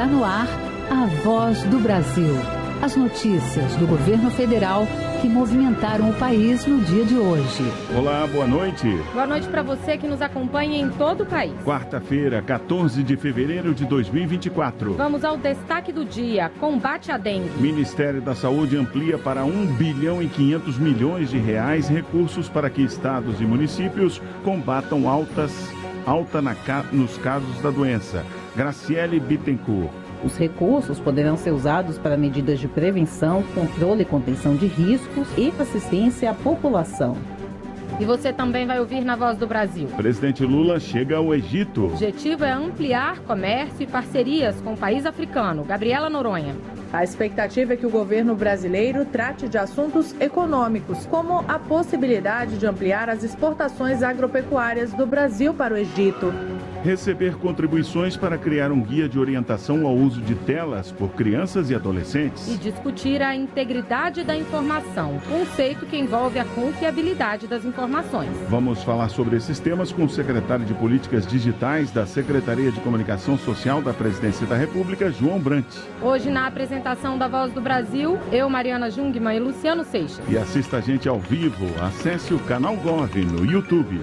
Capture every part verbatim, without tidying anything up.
Está no ar a Voz do Brasil. As notícias do governo federal que movimentaram o país no dia de hoje. Olá, boa noite. Boa noite para você que nos acompanha em todo o país. Quarta-feira, quatorze de fevereiro de dois mil e vinte e quatro. Vamos ao destaque do dia, combate à dengue. Ministério da Saúde amplia para um bilhão e quinhentos milhões de reais recursos para que estados e municípios combatam altas, alta na, nos casos da doença. Graciele Bittencourt. Os recursos poderão ser usados para medidas de prevenção, controle e contenção de riscos e assistência à população. E você também vai ouvir na Voz do Brasil. Presidente Lula chega ao Egito. O objetivo é ampliar comércio e parcerias com o país africano. Gabriela Noronha. A expectativa é que o governo brasileiro trate de assuntos econômicos, como a possibilidade de ampliar as exportações agropecuárias do Brasil para o Egito. Receber contribuições para criar um guia de orientação ao uso de telas por crianças e adolescentes. E discutir a integridade da informação, conceito que envolve a confiabilidade das informações. Vamos falar sobre esses temas com o secretário de Políticas Digitais da Secretaria de Comunicação Social da Presidência da República, João Brant. Hoje, na apresentação da Voz do Brasil, eu, Mariana Jungmann e Luciano Seixas. E assista a gente ao vivo. Acesse o canal Gov no YouTube.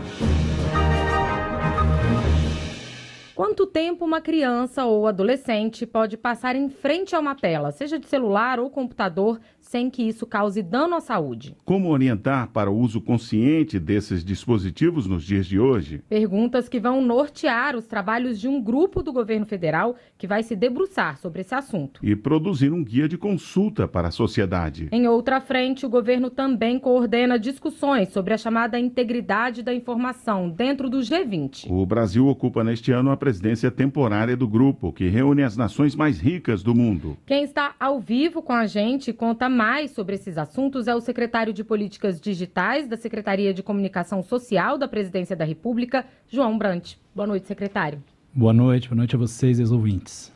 Quanto tempo uma criança ou adolescente pode passar em frente a uma tela, seja de celular ou computador, sem que isso cause dano à saúde? Como orientar para o uso consciente desses dispositivos nos dias de hoje? Perguntas que vão nortear os trabalhos de um grupo do governo federal que vai se debruçar sobre esse assunto. E produzir um guia de consulta para a sociedade. Em outra frente, o governo também coordena discussões sobre a chamada integridade da informação dentro do G vinte. O Brasil ocupa neste ano a presidência temporária do grupo, que reúne as nações mais ricas do mundo. Quem está ao vivo com a gente e conta mais sobre esses assuntos é o secretário de Políticas Digitais da Secretaria de Comunicação Social da Presidência da República, João Brant. Boa noite, secretário. Boa noite, boa noite a vocês e aos ouvintes.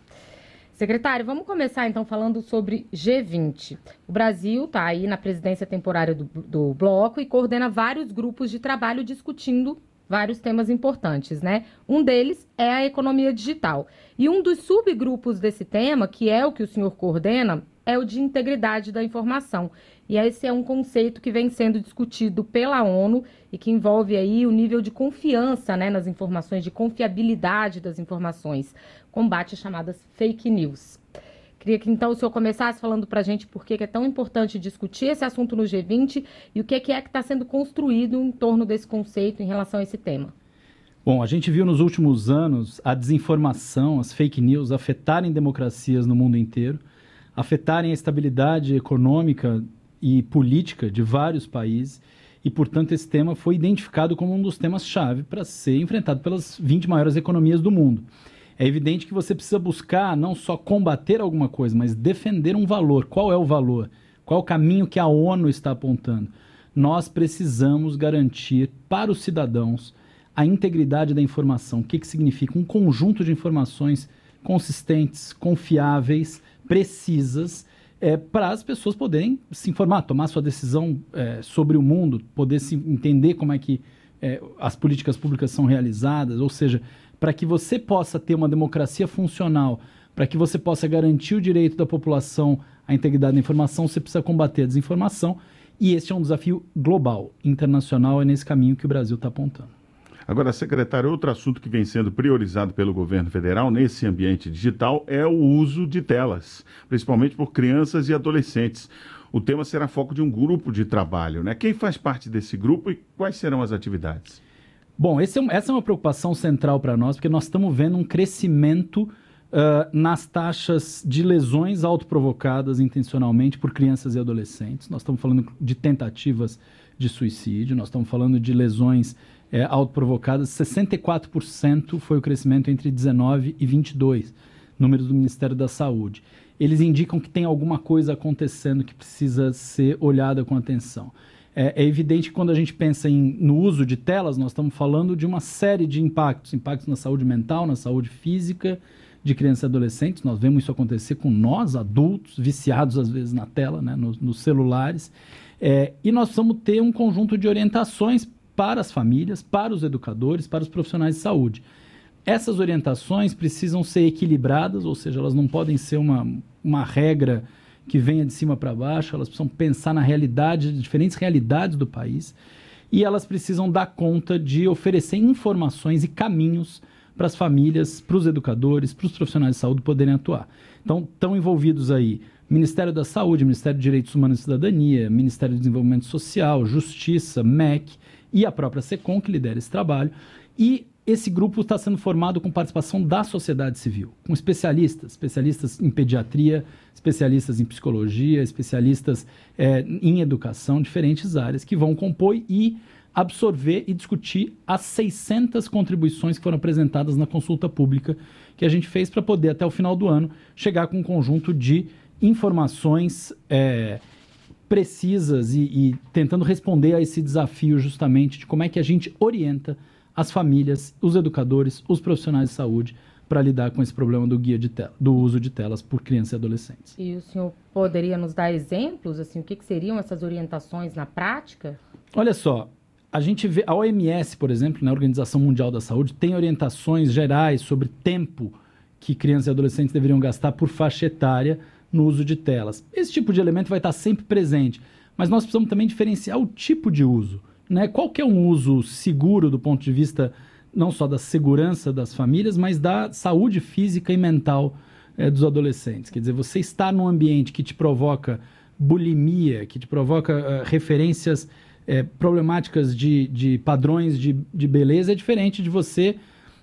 Secretário, vamos começar então falando sobre G vinte. O Brasil está aí na presidência temporária do, do bloco e coordena vários grupos de trabalho discutindo vários temas importantes, né? Um deles é a economia digital. E um dos subgrupos desse tema, que é o que o senhor coordena, é o de integridade da informação. E esse é um conceito que vem sendo discutido pela ONU e que envolve aí o nível de confiança, né, nas informações, de confiabilidade das informações, combate às chamadas fake news. Queria que então o senhor começasse falando para a gente por que é tão importante discutir esse assunto no G vinte e o que é que está sendo construído em torno desse conceito em relação a esse tema. Bom, a gente viu nos últimos anos a desinformação, as fake news afetarem democracias no mundo inteiro, afetarem a estabilidade econômica e política de vários países e, portanto, esse tema foi identificado como um dos temas-chave para ser enfrentado pelas vinte maiores economias do mundo. É evidente que você precisa buscar não só combater alguma coisa, mas defender um valor. Qual é o valor? Qual é o caminho que a ONU está apontando? Nós precisamos garantir para os cidadãos a integridade da informação. O que, que significa? Um conjunto de informações consistentes, confiáveis, precisas, é, para as pessoas poderem se informar, tomar sua decisão é, sobre o mundo, poder se entender como é que é, as políticas públicas são realizadas, ou seja, para que você possa ter uma democracia funcional, para que você possa garantir o direito da população à integridade da informação, você precisa combater a desinformação. E esse é um desafio global, internacional, é nesse caminho que o Brasil está apontando. Agora, secretário, outro assunto que vem sendo priorizado pelo governo federal nesse ambiente digital é o uso de telas, principalmente por crianças e adolescentes. O tema será foco de um grupo de trabalho, né? Quem faz parte desse grupo e quais serão as atividades? Bom, esse é um, essa é uma preocupação central para nós, porque nós estamos vendo um crescimento uh, nas taxas de lesões autoprovocadas intencionalmente por crianças e adolescentes. Nós estamos falando de tentativas de suicídio, nós estamos falando de lesões é, autoprovocadas. sessenta e quatro por cento foi o crescimento entre dezenove e vinte e dois, números do Ministério da Saúde. Eles indicam que tem alguma coisa acontecendo que precisa ser olhada com atenção. É, é evidente que quando a gente pensa em, no uso de telas, nós estamos falando de uma série de impactos, impactos na saúde mental, na saúde física de crianças e adolescentes. Nós vemos isso acontecer com nós, adultos, viciados às vezes na tela, né, nos, nos celulares. É, e nós precisamos ter um conjunto de orientações para as famílias, para os educadores, para os profissionais de saúde. Essas orientações precisam ser equilibradas, ou seja, elas não podem ser uma, uma regra que venha de cima para baixo, elas precisam pensar na realidade, diferentes realidades do país, e elas precisam dar conta de oferecer informações e caminhos para as famílias, para os educadores, para os profissionais de saúde poderem atuar. Então, estão envolvidos aí Ministério da Saúde, Ministério de Direitos Humanos e Cidadania, Ministério do Desenvolvimento Social, Justiça, M E C e a própria CECOM, que lidera esse trabalho. E esse grupo está sendo formado com participação da sociedade civil, com especialistas, especialistas em pediatria, especialistas em psicologia, especialistas é, em educação, diferentes áreas que vão compor e absorver e discutir as seiscentas contribuições que foram apresentadas na consulta pública que a gente fez para poder, até o final do ano, chegar com um conjunto de informações é, precisas e, e tentando responder a esse desafio justamente de como é que a gente orienta as famílias, os educadores, os profissionais de saúde para lidar com esse problema do, guia de tela, do uso de telas por crianças e adolescentes. E o senhor poderia nos dar exemplos? Assim, o que, que seriam essas orientações na prática? Olha só, a gente vê, a O M S, por exemplo, na Organização Mundial da Saúde, tem orientações gerais sobre tempo que crianças e adolescentes deveriam gastar por faixa etária no uso de telas. Esse tipo de elemento vai estar sempre presente, mas nós precisamos também diferenciar o tipo de uso, né? Qual que é um uso seguro do ponto de vista não só da segurança das famílias, mas da saúde física e mental é, dos adolescentes. Quer dizer, você está num ambiente que te provoca bulimia, que te provoca uh, referências uh, problemáticas de, de padrões de, de beleza, é diferente de você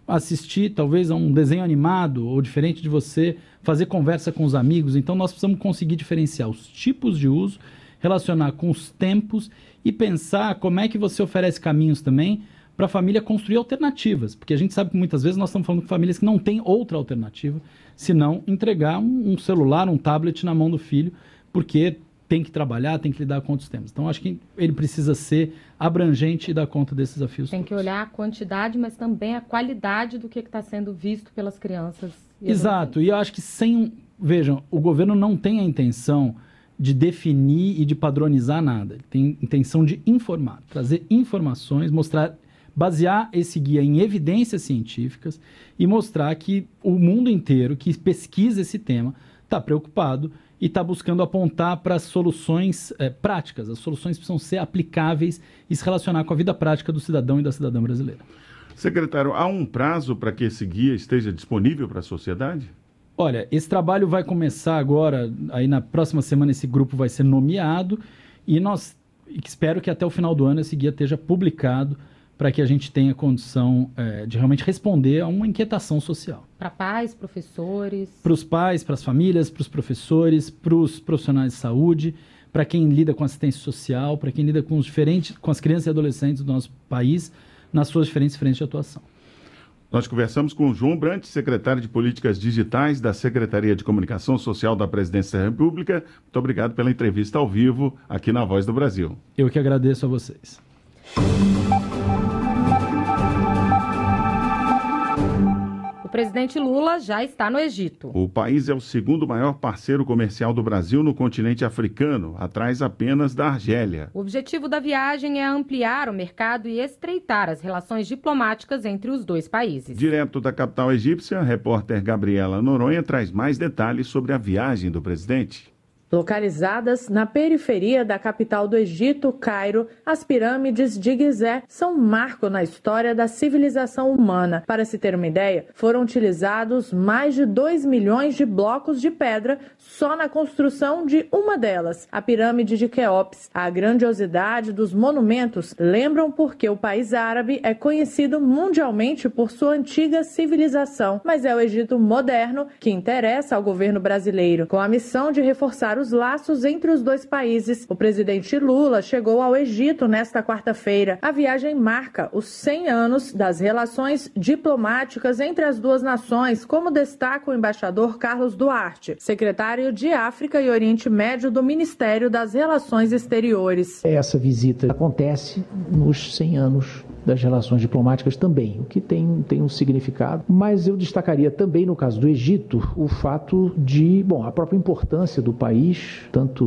assistir talvez a um desenho animado ou diferente de você fazer conversa com os amigos. Então nós precisamos conseguir diferenciar os tipos de uso, relacionar com os tempos e pensar como é que você oferece caminhos também para a família construir alternativas, porque a gente sabe que muitas vezes nós estamos falando com famílias que não têm outra alternativa senão entregar um, um celular, um tablet na mão do filho, porque tem que trabalhar, tem que lidar com outros temas. Então, acho que ele precisa ser abrangente e dar conta desses desafios. Tem todos. Que olhar a quantidade, mas também a qualidade do que está sendo visto pelas crianças. E exato. E eu acho que sem... Vejam, o governo não tem a intenção de definir e de padronizar nada. Ele tem intenção de informar, trazer informações, mostrar, basear esse guia em evidências científicas e mostrar que o mundo inteiro que pesquisa esse tema está preocupado e está buscando apontar para soluções é, práticas. As soluções precisam ser aplicáveis e se relacionar com a vida prática do cidadão e da cidadã brasileira. Secretário, há um prazo para que esse guia esteja disponível para a sociedade? Olha, esse trabalho vai começar agora, aí na próxima semana esse grupo vai ser nomeado e nós espero que até o final do ano esse guia esteja publicado para que a gente tenha condição é, de realmente responder a uma inquietação social. Para pais, professores? Para os pais, para as famílias, para os professores, para os profissionais de saúde, para quem lida com assistência social, para quem lida com os diferentes, com as crianças e adolescentes do nosso país, nas suas diferentes frentes de atuação. Nós conversamos com o João Brant, secretário de Políticas Digitais da Secretaria de Comunicação Social da Presidência da República. Muito obrigado pela entrevista ao vivo aqui na Voz do Brasil. Eu que agradeço a vocês. O presidente Lula já está no Egito. O país é o segundo maior parceiro comercial do Brasil no continente africano, atrás apenas da Argélia. O objetivo da viagem é ampliar o mercado e estreitar as relações diplomáticas entre os dois países. Direto da capital egípcia, a repórter Gabriela Noronha traz mais detalhes sobre a viagem do presidente. Localizadas na periferia da capital do Egito, Cairo, as pirâmides de Gizé são um marco na história da civilização humana. Para se ter uma ideia, foram utilizados mais de dois milhões de blocos de pedra só na construção de uma delas, a pirâmide de Quéops. A grandiosidade dos monumentos lembram porque o país árabe é conhecido mundialmente por sua antiga civilização, mas é o Egito moderno que interessa ao governo brasileiro. Com a missão de reforçar os laços entre os dois países. O presidente Lula chegou ao Egito nesta quarta-feira. A viagem marca os cem anos das relações diplomáticas entre as duas nações, como destaca o embaixador Carlos Duarte, secretário de África e Oriente Médio do Ministério das Relações Exteriores. Essa visita acontece nos cem anos das relações diplomáticas também, o que tem, tem um significado. Mas eu destacaria também, no caso do Egito, o fato de, bom, a própria importância do país, tanto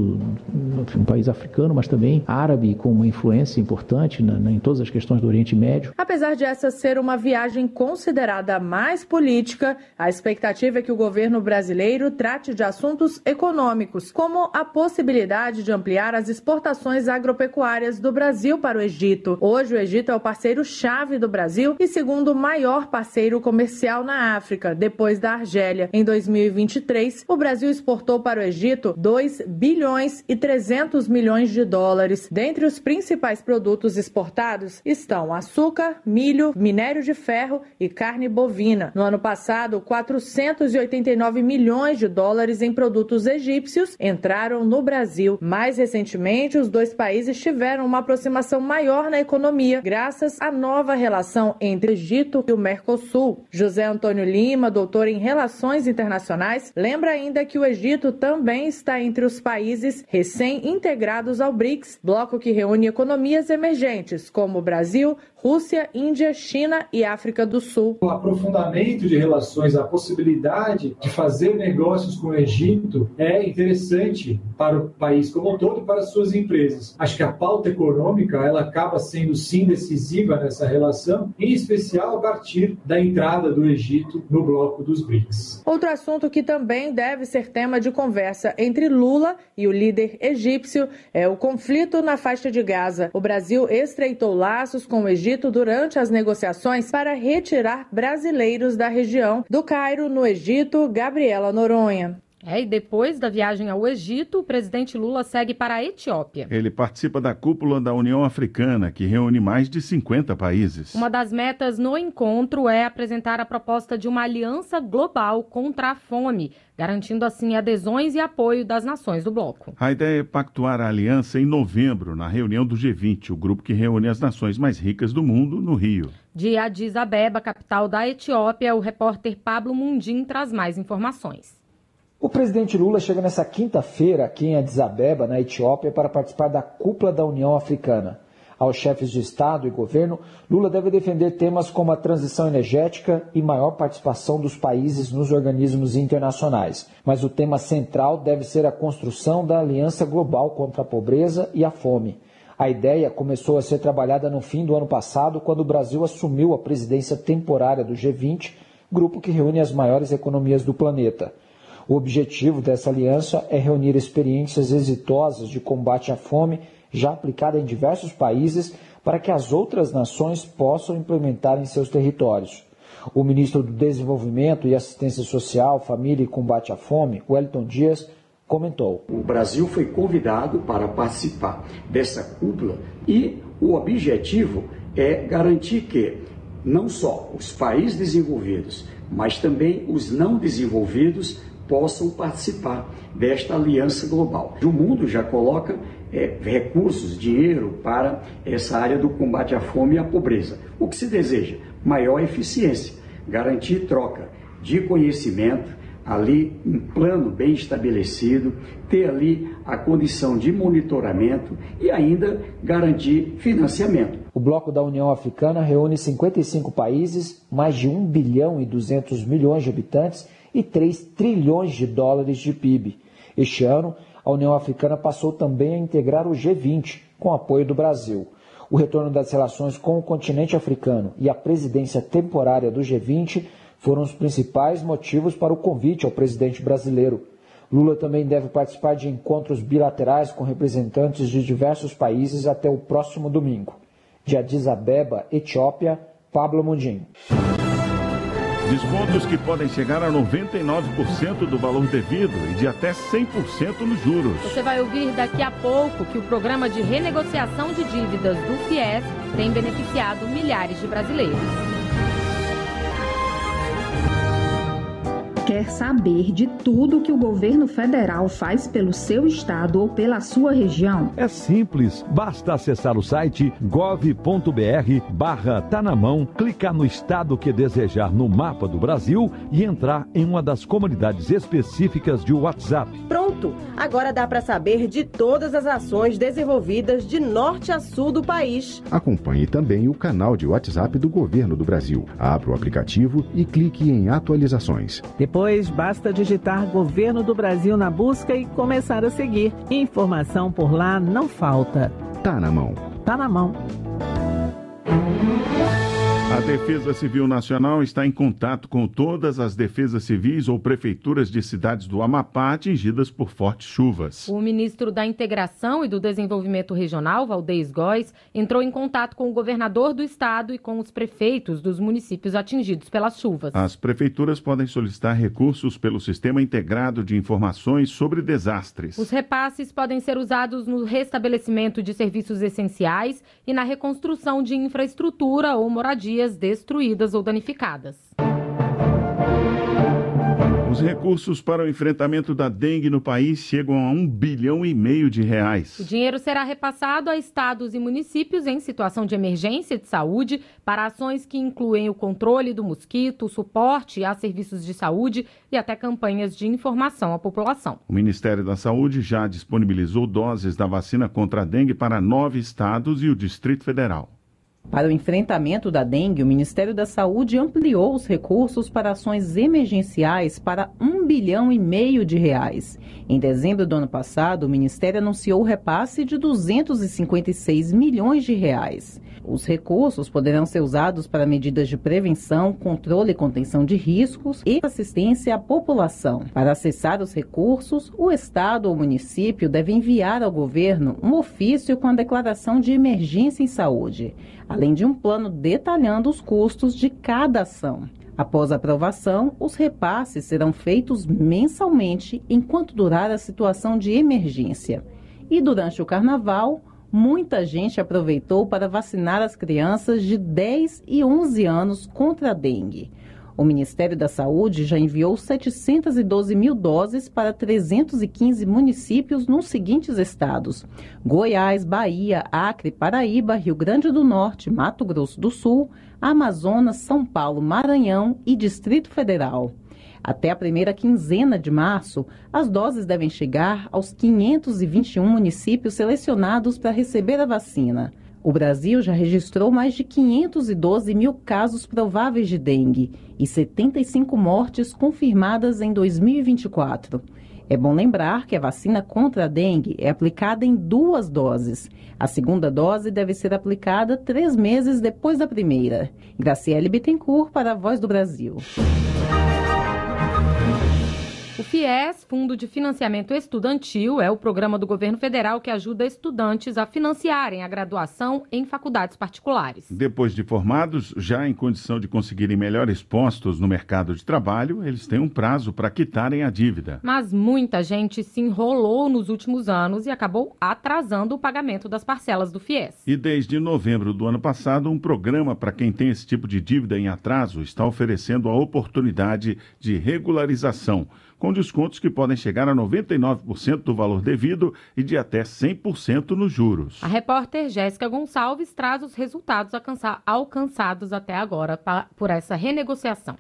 um país africano, mas também árabe, com uma influência importante na, na, em todas as questões do Oriente Médio. Apesar de essa ser uma viagem considerada mais política, a expectativa é que o governo brasileiro trate de assuntos econômicos, como a possibilidade de ampliar as exportações agropecuárias do Brasil para o Egito. Hoje, o Egito é o parceiro-chave do Brasil e segundo maior parceiro comercial na África, depois da Argélia. Em dois mil e vinte e três, o Brasil exportou para o Egito dois bilhões e trezentos milhões de dólares. Dentre os principais produtos exportados estão açúcar, milho, minério de ferro e carne bovina. No ano passado, quatrocentos e oitenta e nove milhões de dólares em produtos egípcios entraram no Brasil. Mais recentemente, os dois países tiveram uma aproximação maior na economia, graças à nova relação entre o Egito e o Mercosul. José Antônio Lima, doutor em Relações Internacionais, lembra ainda que o Egito também está entre os países recém-integrados ao BRICS, bloco que reúne economias emergentes como Brasil, Rússia, Índia, China e África do Sul. O aprofundamento de relações, a possibilidade de fazer negócios com o Egito é interessante para o país como um todo e para as suas empresas. Acho que a pauta econômica ela acaba sendo sim decisiva nessa relação, em especial a partir da entrada do Egito no bloco dos BRICS. Outro assunto que também deve ser tema de conversa entre Lula e o líder egípcio é o conflito na faixa de Gaza. O Brasil estreitou laços com o Egito durante as negociações para retirar brasileiros da região. Do Cairo, no Egito, Gabriela Noronha. É, e depois da viagem ao Egito, o presidente Lula segue para a Etiópia. Ele participa da cúpula da União Africana, que reúne mais de cinquenta países. Uma das metas no encontro é apresentar a proposta de uma aliança global contra a fome, garantindo assim adesões e apoio das nações do bloco. A ideia é pactuar a aliança em novembro, na reunião do G vinte, o grupo que reúne as nações mais ricas do mundo, no Rio. De Addis Abeba, capital da Etiópia, o repórter Pablo Mundim traz mais informações. O presidente Lula chega nessa quinta-feira aqui em Addis Abeba, na Etiópia, para participar da cúpula da União Africana. Aos chefes de Estado e governo, Lula deve defender temas como a transição energética e maior participação dos países nos organismos internacionais. Mas o tema central deve ser a construção da Aliança Global contra a Pobreza e a Fome. A ideia começou a ser trabalhada no fim do ano passado, quando o Brasil assumiu a presidência temporária do G vinte, grupo que reúne as maiores economias do planeta. O objetivo dessa aliança é reunir experiências exitosas de combate à fome já aplicada em diversos países para que as outras nações possam implementar em seus territórios. O ministro do Desenvolvimento e Assistência Social, Família e Combate à Fome, Wellington Dias, comentou. O Brasil foi convidado para participar dessa cúpula e o objetivo é garantir que não só os países desenvolvidos, mas também os não desenvolvidos possam participar desta aliança global. O mundo já coloca é, recursos, dinheiro para essa área do combate à fome e à pobreza. O que se deseja? Maior eficiência, garantir troca de conhecimento, ali um plano bem estabelecido, ter ali a condição de monitoramento e ainda garantir financiamento. O bloco da União Africana reúne cinquenta e cinco países, mais de um bilhão e duzentos milhões de habitantes, e três trilhões de dólares de P I B. Este ano, a União Africana passou também a integrar o G vinte, com apoio do Brasil. O retorno das relações com o continente africano e a presidência temporária do G vinte foram os principais motivos para o convite ao presidente brasileiro. Lula também deve participar de encontros bilaterais com representantes de diversos países até o próximo domingo. De Addis Abeba, Etiópia, Pablo Mundim. Descontos que podem chegar a noventa e nove por cento do valor devido e de até cem por cento nos juros. Você vai ouvir daqui a pouco que o programa de renegociação de dívidas do FIES tem beneficiado milhares de brasileiros. quer saber de tudo que o governo federal faz pelo seu estado ou pela sua região? É simples, basta acessar o site gov ponto br barra tá na mão, clicar no estado que desejar no mapa do Brasil e entrar em uma das comunidades específicas de WhatsApp. Pronto, agora dá para saber de todas as ações desenvolvidas de norte a sul do país. Acompanhe também o canal de WhatsApp do Governo do Brasil. Abra o aplicativo e clique em atualizações. Depois, basta digitar Governo do Brasil na busca e começar a seguir. Informação por lá não falta. Tá na mão. Tá na mão. A Defesa Civil Nacional está em contato com todas as defesas civis ou prefeituras de cidades do Amapá atingidas por fortes chuvas. O ministro da Integração e do Desenvolvimento Regional, Valdez Góes, entrou em contato com o governador do estado e com os prefeitos dos municípios atingidos pelas chuvas. As prefeituras podem solicitar recursos pelo Sistema Integrado de Informações sobre Desastres. Os repasses podem ser usados no restabelecimento de serviços essenciais e na reconstrução de infraestrutura ou moradia destruídas ou danificadas. Os recursos para o enfrentamento da dengue no país chegam a um bilhão e meio de reais. O dinheiro será repassado a estados e municípios em situação de emergência de saúde para ações que incluem o controle do mosquito, o suporte a serviços de saúde e até campanhas de informação à população. O Ministério da Saúde já disponibilizou doses da vacina contra a dengue para nove estados e o Distrito Federal. Para o enfrentamento da dengue, o Ministério da Saúde ampliou os recursos para ações emergenciais para um bilhão e meio de reais. Em dezembro do ano passado, o Ministério anunciou o repasse de duzentos e cinquenta e seis milhões de reais. Os recursos poderão ser usados para medidas de prevenção, controle e contenção de riscos e assistência à população. Para acessar os recursos, o Estado ou município deve enviar ao governo um ofício com a declaração de emergência em saúde, além de um plano detalhando os custos de cada ação. Após a aprovação, os repasses serão feitos mensalmente enquanto durar a situação de emergência. E durante o carnaval, muita gente aproveitou para vacinar as crianças de dez e onze anos contra a dengue. O Ministério da Saúde já enviou setecentos e doze mil doses para trezentos e quinze municípios nos seguintes estados: Goiás, Bahia, Acre, Paraíba, Rio Grande do Norte, Mato Grosso do Sul, Amazonas, São Paulo, Maranhão e Distrito Federal. Até a primeira quinzena de março, as doses devem chegar aos quinhentos e vinte e um municípios selecionados para receber a vacina. O Brasil já registrou mais de quinhentos e doze mil casos prováveis de dengue e setenta e cinco mortes confirmadas em dois mil e vinte e quatro. É bom lembrar que a vacina contra a dengue é aplicada em duas doses. A segunda dose deve ser aplicada três meses depois da primeira. Graciele Bittencourt para a Voz do Brasil. O FIES, Fundo de Financiamento Estudantil, é o programa do governo federal que ajuda estudantes a financiarem a graduação em faculdades particulares. Depois de formados, já em condição de conseguirem melhores postos no mercado de trabalho, eles têm um prazo para quitarem a dívida. Mas muita gente se enrolou nos últimos anos e acabou atrasando o pagamento das parcelas do FIES. E desde novembro do ano passado, um programa para quem tem esse tipo de dívida em atraso está oferecendo a oportunidade de regularização, com descontos que podem chegar a noventa e nove por cento do valor devido e de até cem por cento nos juros. A repórter Jéssica Gonçalves traz os resultados alcançados até agora por essa renegociação.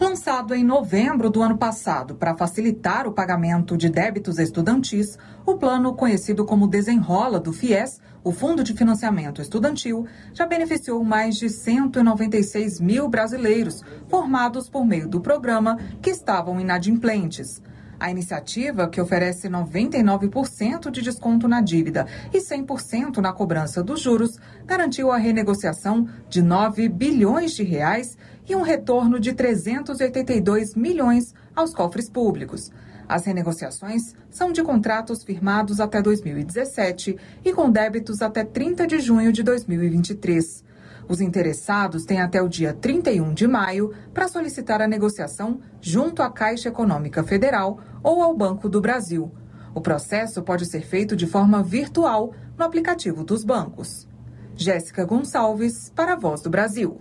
Lançado em novembro do ano passado para facilitar o pagamento de débitos estudantis, o plano conhecido como Desenrola do FIES, o Fundo de Financiamento Estudantil, já beneficiou mais de cento e noventa e seis mil brasileiros formados por meio do programa que estavam inadimplentes. A iniciativa, que oferece noventa e nove por cento de desconto na dívida e cem por cento na cobrança dos juros, garantiu a renegociação de nove bilhões de reais e um retorno de trezentos e oitenta e dois milhões aos cofres públicos. As renegociações são de contratos firmados até dois mil e dezessete e com débitos até trinta de junho de dois mil e vinte e três. Os interessados têm até o dia trinta e um de maio para solicitar a negociação junto à Caixa Econômica Federal ou ao Banco do Brasil. O processo pode ser feito de forma virtual no aplicativo dos bancos. Jéssica Gonçalves, para a Voz do Brasil.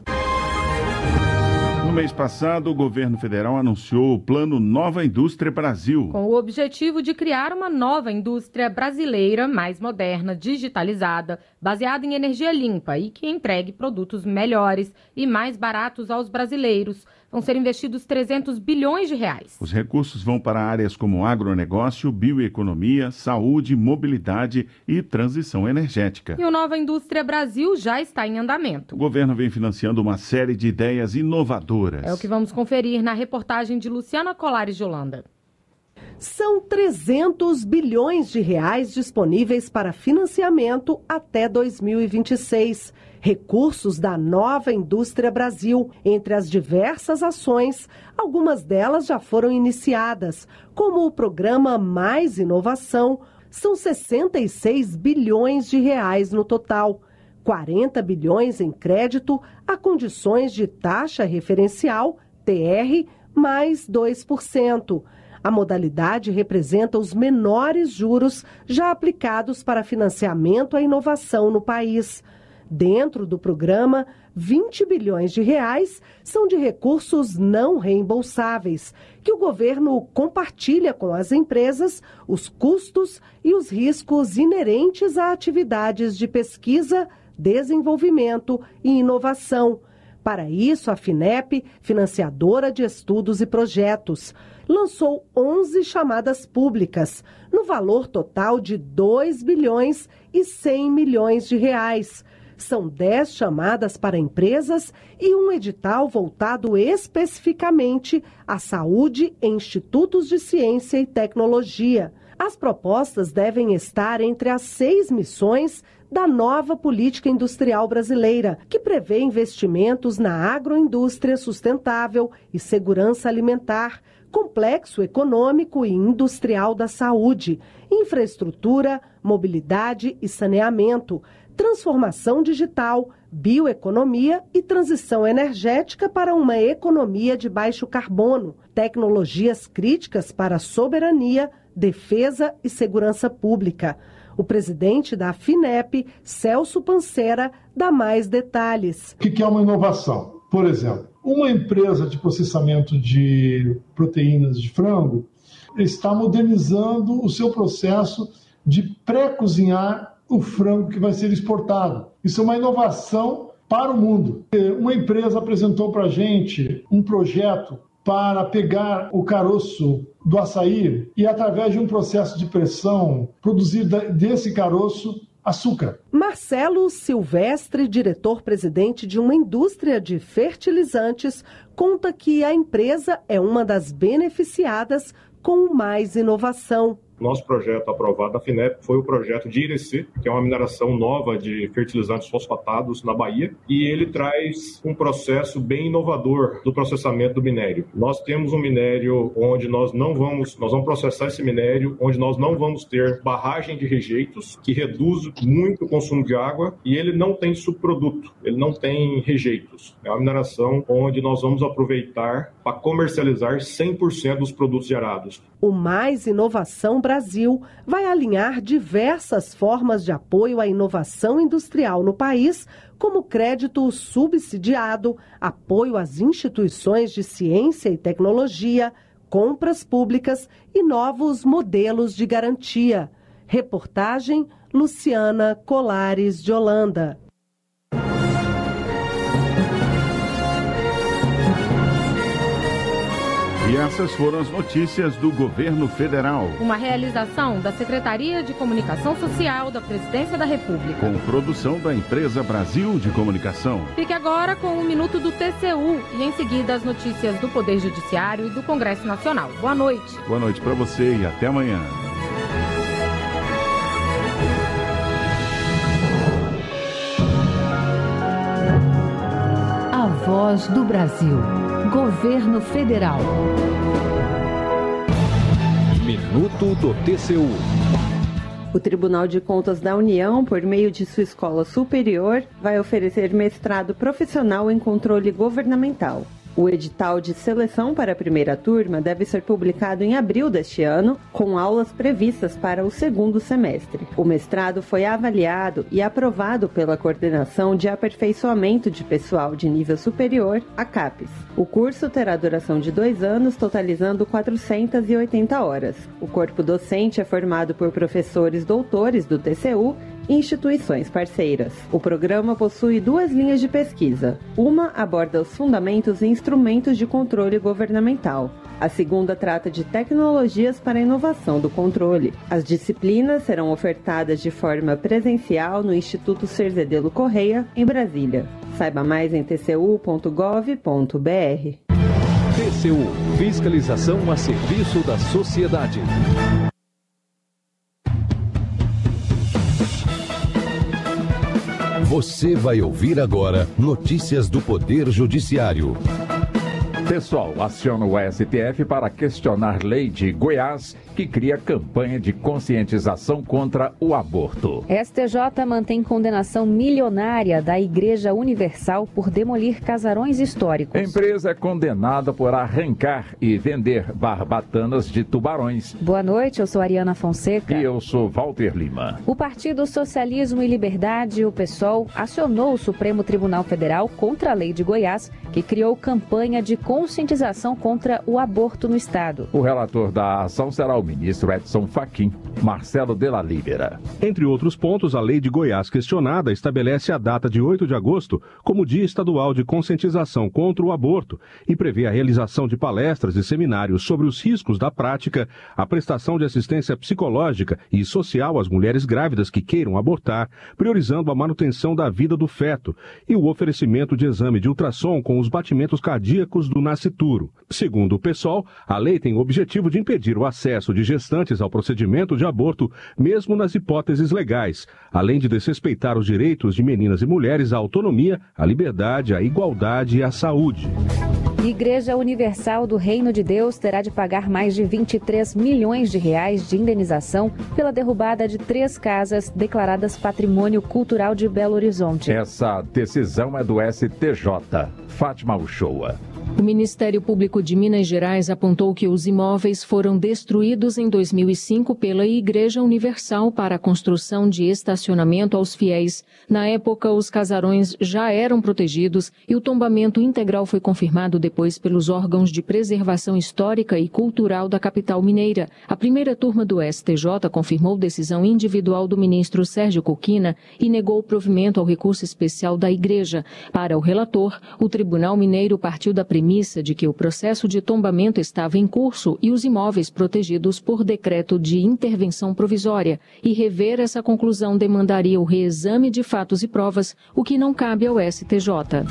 No mês passado, o governo federal anunciou o Plano Nova Indústria Brasil, com o objetivo de criar uma nova indústria brasileira mais moderna, digitalizada, baseada em energia limpa e que entregue produtos melhores e mais baratos aos brasileiros. Vão ser investidos trezentos bilhões de reais. Os recursos vão para áreas como agronegócio, bioeconomia, saúde, mobilidade e transição energética. E o Nova Indústria Brasil já está em andamento. O governo vem financiando uma série de ideias inovadoras. É o que vamos conferir na reportagem de Luciana Colares de Holanda. São trezentos bilhões de reais disponíveis para financiamento até dois mil e vinte e seis. Recursos da Nova Indústria Brasil. Entre as diversas ações, algumas delas já foram iniciadas, como o programa Mais Inovação. São sessenta e seis bilhões de reais no total, quarenta bilhões em crédito a condições de taxa referencial, T R, mais dois por cento. A modalidade representa os menores juros já aplicados para financiamento à inovação no país. Dentro do programa, vinte bilhões de reais são de recursos não reembolsáveis, que o governo compartilha com as empresas os custos e os riscos inerentes a atividades de pesquisa, desenvolvimento e inovação. Para isso, a FINEP, financiadora de estudos e projetos, lançou onze chamadas públicas, no valor total de dois bilhões e cem milhões de reais. São dez chamadas para empresas e um edital voltado especificamente à saúde em institutos de ciência e tecnologia. As propostas devem estar entre as seis missões da nova política industrial brasileira, que prevê investimentos na agroindústria sustentável e segurança alimentar, complexo econômico e industrial da saúde, infraestrutura, mobilidade e saneamento, transformação digital, bioeconomia e transição energética para uma economia de baixo carbono, tecnologias críticas para a soberania, defesa e segurança pública. O presidente da FINEP, Celso Pancera, dá mais detalhes. O que é uma inovação? Por exemplo, uma empresa de processamento de proteínas de frango está modernizando o seu processo de pré-cozinhar o frango que vai ser exportado. Isso é uma inovação para o mundo. Uma empresa apresentou para a gente um projeto para pegar o caroço do açaí e, através de um processo de pressão, produzir desse caroço açúcar. Marcelo Silvestre, diretor-presidente de uma indústria de fertilizantes, conta que a empresa é uma das beneficiadas com mais inovação. Nosso projeto aprovado da FINEP foi o projeto de Irecê, que é uma mineração nova de fertilizantes fosfatados na Bahia, e ele traz um processo bem inovador do processamento do minério. Nós temos um minério onde nós não vamos, nós vamos processar esse minério, onde nós não vamos ter barragem de rejeitos, que reduz muito o consumo de água, e ele não tem subproduto, ele não tem rejeitos. É uma mineração onde nós vamos aproveitar para comercializar cem por cento dos produtos gerados. O Mais Inovação Brasileira Brasil vai alinhar diversas formas de apoio à inovação industrial no país, como crédito subsidiado, apoio às instituições de ciência e tecnologia, compras públicas e novos modelos de garantia. Reportagem Luciana Colares de Holanda. E essas foram as notícias do governo federal. Uma realização da Secretaria de Comunicação Social da Presidência da República, com produção da Empresa Brasil de Comunicação. Fique agora com um minuto do T C U e em seguida as notícias do Poder Judiciário e do Congresso Nacional. Boa noite. Boa noite para você e até amanhã. A Voz do Brasil. Governo Federal. Minuto do T C U. O Tribunal de Contas da União, por meio de sua escola superior, vai oferecer mestrado profissional em controle governamental. O edital de seleção para a primeira turma deve ser publicado em abril deste ano, com aulas previstas para o segundo semestre. O mestrado foi avaliado e aprovado pela Coordenação de Aperfeiçoamento de Pessoal de Nível Superior, a CAPES. O curso terá duração de dois anos, totalizando quatrocentas e oitenta horas. O corpo docente é formado por professores doutores do T C U e instituições parceiras. O programa possui duas linhas de pesquisa. Uma aborda os fundamentos e instrumentos de controle governamental. A segunda trata de tecnologias para a inovação do controle. As disciplinas serão ofertadas de forma presencial no Instituto Cerzedelo Correia, em Brasília. Saiba mais em t c u ponto gov ponto b r. T C U - Fiscalização a serviço da sociedade. Você vai ouvir agora notícias do Poder Judiciário. Pessoal, aciona o S T F para questionar lei de Goiás que cria campanha de conscientização contra o aborto. S T J mantém condenação milionária da Igreja Universal por demolir casarões históricos. A empresa é condenada por arrancar e vender barbatanas de tubarões. Boa noite, eu sou Ariana Fonseca. E eu sou Walter Lima. O Partido Socialismo e Liberdade, o PSOL, acionou o Supremo Tribunal Federal contra a lei de Goiás que criou campanha de conscientização conscientização contra o aborto no estado. O relator da ação será o ministro Edson Fachin. Marcelo de la Libera. Entre outros pontos, a lei de Goiás questionada estabelece a data de oito de agosto como Dia Estadual de Conscientização contra o Aborto e prevê a realização de palestras e seminários sobre os riscos da prática, a prestação de assistência psicológica e social às mulheres grávidas que queiram abortar, priorizando a manutenção da vida do feto e o oferecimento de exame de ultrassom com os batimentos cardíacos do nascituro. Segundo o PSOL, a lei tem o objetivo de impedir o acesso de gestantes ao procedimento de aborto, mesmo nas hipóteses legais, além de desrespeitar os direitos de meninas e mulheres à autonomia, à liberdade, à igualdade e à saúde. Igreja Universal do Reino de Deus terá de pagar mais de vinte e três milhões de reais de indenização pela derrubada de três casas declaradas Patrimônio Cultural de Belo Horizonte. Essa decisão é do S T J. Fátima Uchoa. O Ministério Público de Minas Gerais apontou que os imóveis foram destruídos em dois mil e cinco pela Igreja Universal para a construção de estacionamento aos fiéis. Na época, os casarões já eram protegidos e o tombamento integral foi confirmado depois pelos órgãos de preservação histórica e cultural da capital mineira. A primeira turma do S T J confirmou decisão individual do ministro Sérgio Coquina e negou provimento ao recurso especial da Igreja. Para o relator, o Tribunal Mineiro partiu da premissa de que o processo de tombamento estava em curso e os imóveis protegidos por decreto de intervenção provisória, e rever essa conclusão demandaria o reexame de fatos e provas, o que não cabe ao S T J.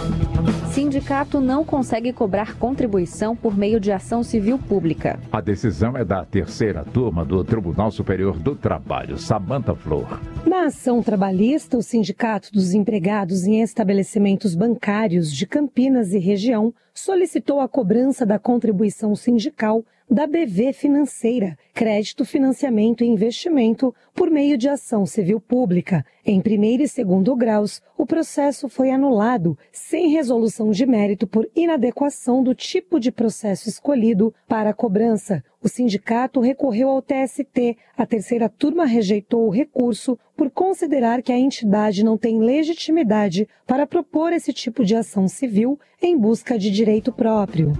Sindicato não consegue cobrar contribuição por meio de ação civil pública. A decisão é da terceira turma do Tribunal Superior do Trabalho. Samanta Flor. Na ação trabalhista, o Sindicato dos Empregados em Estabelecimentos Bancários de Campinas e região solicitou a cobrança da contribuição sindical da B V Financeira, Crédito, Financiamento e Investimento, por meio de ação civil pública. Em primeiro e segundo graus, o processo foi anulado, sem resolução de mérito por inadequação do tipo de processo escolhido para a cobrança. O sindicato recorreu ao T S T. A terceira turma rejeitou o recurso por considerar que a entidade não tem legitimidade para propor esse tipo de ação civil em busca de direito próprio.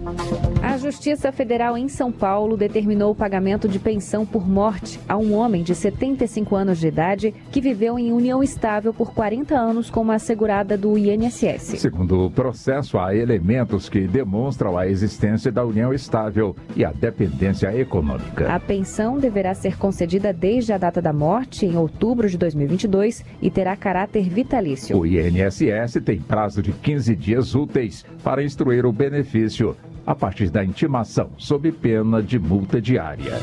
A Justiça Federal em São Paulo determinou o pagamento de pensão por morte a um homem de setenta e cinco anos de idade que viveu em união estável por quarenta anos com uma assegurada do I N S S. Segundo o processo, há elementos que demonstram a existência da união estável e a dependência econômica. A pensão deverá ser concedida desde a data da morte, em outubro de dois mil e vinte e dois, e terá caráter vitalício. O I N S S tem prazo de quinze dias úteis para instruir o benefício a partir da intimação, sob pena de multa diária.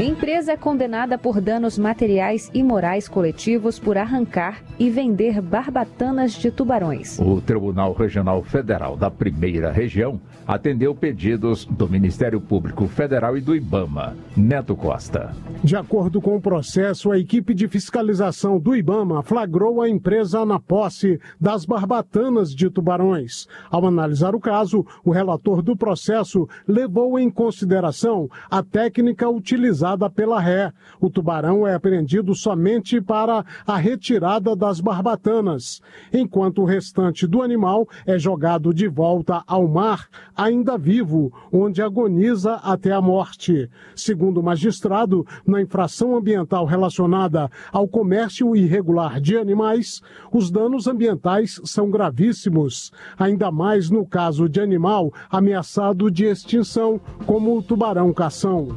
Empresa é condenada por danos materiais e morais coletivos por arrancar e vender barbatanas de tubarões. O Tribunal Regional Federal da Primeira Região atendeu pedidos do Ministério Público Federal e do Ibama. Neto Costa. De acordo com o processo, a equipe de fiscalização do Ibama flagrou a empresa na posse das barbatanas de tubarões. Ao analisar o caso, o relator do processo levou em consideração a técnica utilizada pela ré. O tubarão é apreendido somente para a retirada das barbatanas, enquanto o restante do animal é jogado de volta ao mar, ainda vivo, onde agoniza até a morte. Segundo o magistrado, na infração ambiental relacionada ao comércio irregular de animais, os danos ambientais são gravíssimos, ainda mais no caso de animal ameaçado de extinção, como o tubarão-cação.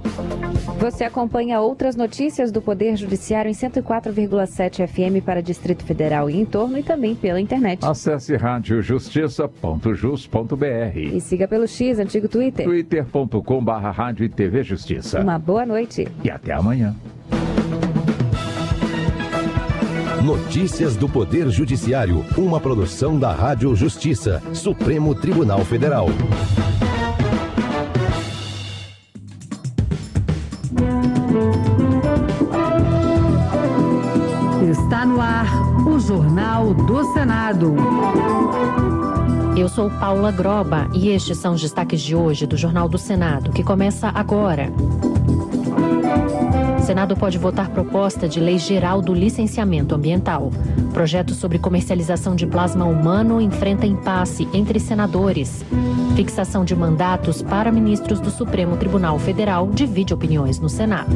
Você acompanha outras notícias do Poder Judiciário em cento e quatro vírgula sete F M para Distrito Federal e em torno e também pela internet. Acesse rádio justiça ponto jus ponto b r e siga pelo X, antigo Twitter. twitter ponto com barra rádio e tv justiça. Uma boa noite. E até amanhã. Notícias do Poder Judiciário, uma produção da Rádio Justiça, Supremo Tribunal Federal. Está no ar o Jornal do Senado. Eu sou Paula Groba e estes são os destaques de hoje do Jornal do Senado, que começa agora. O Senado pode votar proposta de lei geral do licenciamento ambiental. Projeto sobre comercialização de plasma humano enfrenta impasse entre senadores. Fixação de mandatos para ministros do Supremo Tribunal Federal divide opiniões no Senado.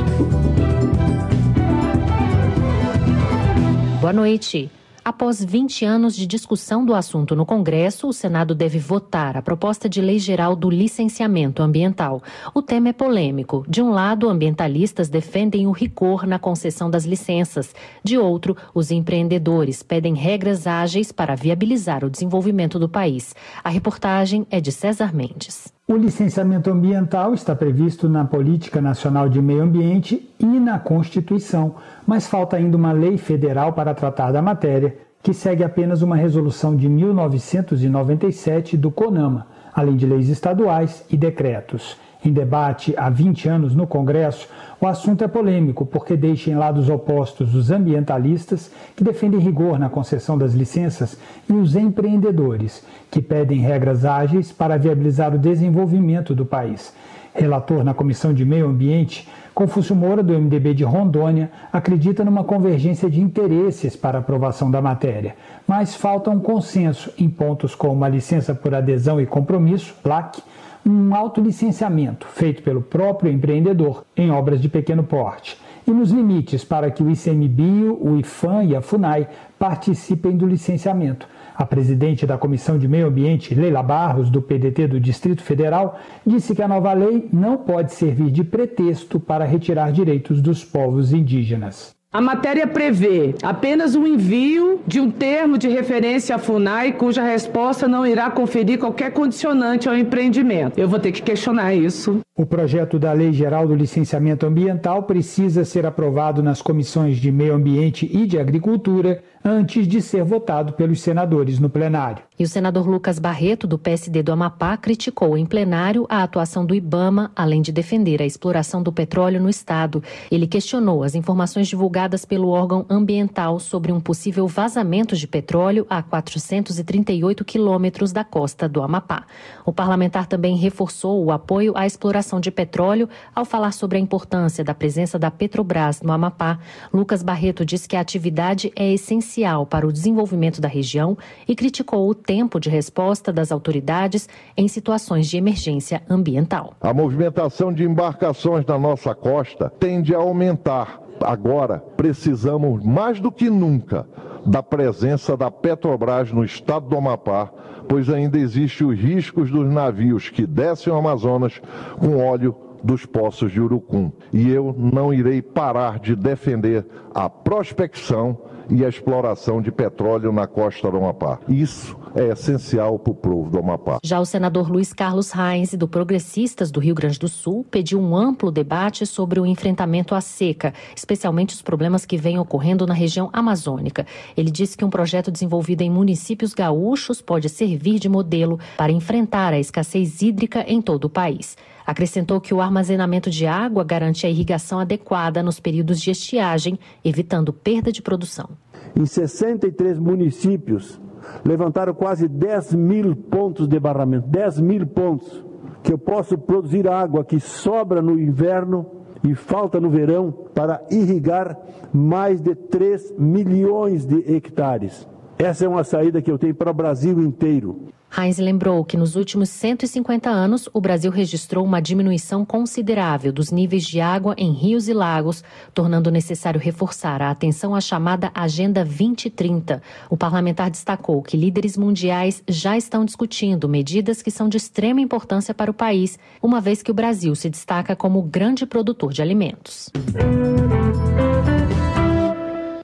Boa noite. Após vinte anos de discussão do assunto no Congresso, o Senado deve votar a proposta de lei geral do licenciamento ambiental. O tema é polêmico. De um lado, ambientalistas defendem o rigor na concessão das licenças. De outro, os empreendedores pedem regras ágeis para viabilizar o desenvolvimento do país. A reportagem é de César Mendes. O licenciamento ambiental está previsto na Política Nacional de Meio Ambiente e na Constituição, mas falta ainda uma lei federal para tratar da matéria, que segue apenas uma resolução de mil novecentos e noventa e sete do CONAMA, além de leis estaduais e decretos. Em debate há vinte anos no Congresso, o assunto é polêmico porque deixa em lados opostos os ambientalistas, que defendem rigor na concessão das licenças, e os empreendedores, que pedem regras ágeis para viabilizar o desenvolvimento do país. Relator na Comissão de Meio Ambiente, Confúcio Moura, do M D B de Rondônia, acredita numa convergência de interesses para a aprovação da matéria, mas falta um consenso em pontos como a licença por adesão e compromisso, L A C, um autolicenciamento feito pelo próprio empreendedor em obras de pequeno porte e nos limites para que o ICMBio, o IFAM e a FUNAI participem do licenciamento. A presidente da Comissão de Meio Ambiente, Leila Barros, do P D T do Distrito Federal, disse que a nova lei não pode servir de pretexto para retirar direitos dos povos indígenas. A matéria prevê apenas o envio de um termo de referência à FUNAI, cuja resposta não irá conferir qualquer condicionante ao empreendimento. Eu vou ter que questionar isso. O projeto da Lei Geral do Licenciamento Ambiental precisa ser aprovado nas comissões de Meio Ambiente e de Agricultura antes de ser votado pelos senadores no plenário. E o senador Lucas Barreto, do P S D do Amapá, criticou em plenário a atuação do Ibama, além de defender a exploração do petróleo no estado. Ele questionou as informações divulgadas pelo órgão ambiental sobre um possível vazamento de petróleo a quatrocentos e trinta e oito quilômetros da costa do Amapá. O parlamentar também reforçou o apoio à exploração de petróleo ao falar sobre a importância da presença da Petrobras no Amapá. Lucas Barreto diz que a atividade é essencial para o desenvolvimento da região e criticou o tempo de resposta das autoridades em situações de emergência ambiental. A movimentação de embarcações na nossa costa tende a aumentar. Agora, precisamos mais do que nunca da presença da Petrobras no estado do Amapá, pois ainda existem os riscos dos navios que descem o Amazonas com óleo dos poços de Urucum. E eu não irei parar de defender a prospecção e a exploração de petróleo na costa do Amapá. Isso é essencial para o povo do Amapá. Já o senador Luiz Carlos Reis, do Progressistas do Rio Grande do Sul, pediu um amplo debate sobre o enfrentamento à seca, especialmente os problemas que vêm ocorrendo na região amazônica. Ele disse que um projeto desenvolvido em municípios gaúchos pode servir de modelo para enfrentar a escassez hídrica em todo o país. Acrescentou que o armazenamento de água garante a irrigação adequada nos períodos de estiagem, evitando perda de produção. Em sessenta e três municípios, levantaram quase dez mil pontos de barramento, dez mil pontos, que eu posso produzir água que sobra no inverno e falta no verão para irrigar mais de três milhões de hectares. Essa é uma saída que eu tenho para o Brasil inteiro. Reis lembrou que nos últimos cento e cinquenta anos, o Brasil registrou uma diminuição considerável dos níveis de água em rios e lagos, tornando necessário reforçar a atenção à chamada Agenda vinte trinta. O parlamentar destacou que líderes mundiais já estão discutindo medidas que são de extrema importância para o país, uma vez que o Brasil se destaca como grande produtor de alimentos.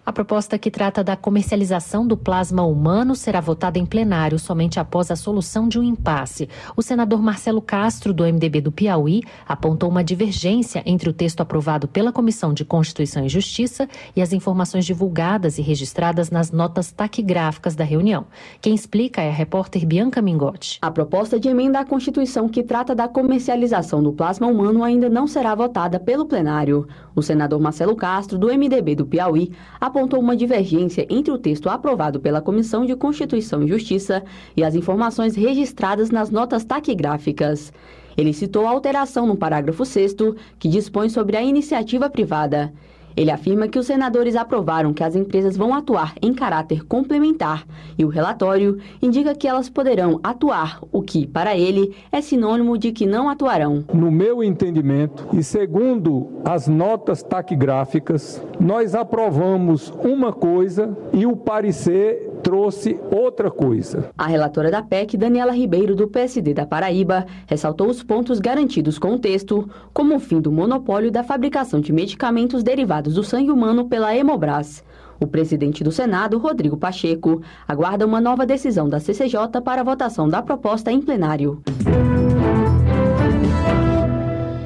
A proposta que trata da comercialização do plasma humano será votada em plenário somente após a solução de um impasse. O senador Marcelo Castro, do M D B do Piauí, apontou uma divergência entre o texto aprovado pela Comissão de Constituição e Justiça e as informações divulgadas e registradas nas notas taquigráficas da reunião. Quem explica é a repórter Bianca Mingotti. A proposta de emenda à Constituição que trata da comercialização do plasma humano ainda não será votada pelo plenário. O senador Marcelo Castro, do M D B do Piauí, apontou apontou uma divergência entre o texto aprovado pela Comissão de Constituição e Justiça e as informações registradas nas notas taquigráficas. Ele citou a alteração no parágrafo sexto, que dispõe sobre a iniciativa privada. Ele afirma que os senadores aprovaram que as empresas vão atuar em caráter complementar e o relatório indica que elas poderão atuar, o que, para ele, é sinônimo de que não atuarão. No meu entendimento, e segundo as notas taquigráficas, nós aprovamos uma coisa e o parecer trouxe outra coisa. A relatora da P E C, Daniela Ribeiro, do P S D da Paraíba, ressaltou os pontos garantidos com o texto, como o fim do monopólio da fabricação de medicamentos derivados do sangue humano pela Hemobras. O presidente do Senado, Rodrigo Pacheco, aguarda uma nova decisão da C C J para a votação da proposta em plenário.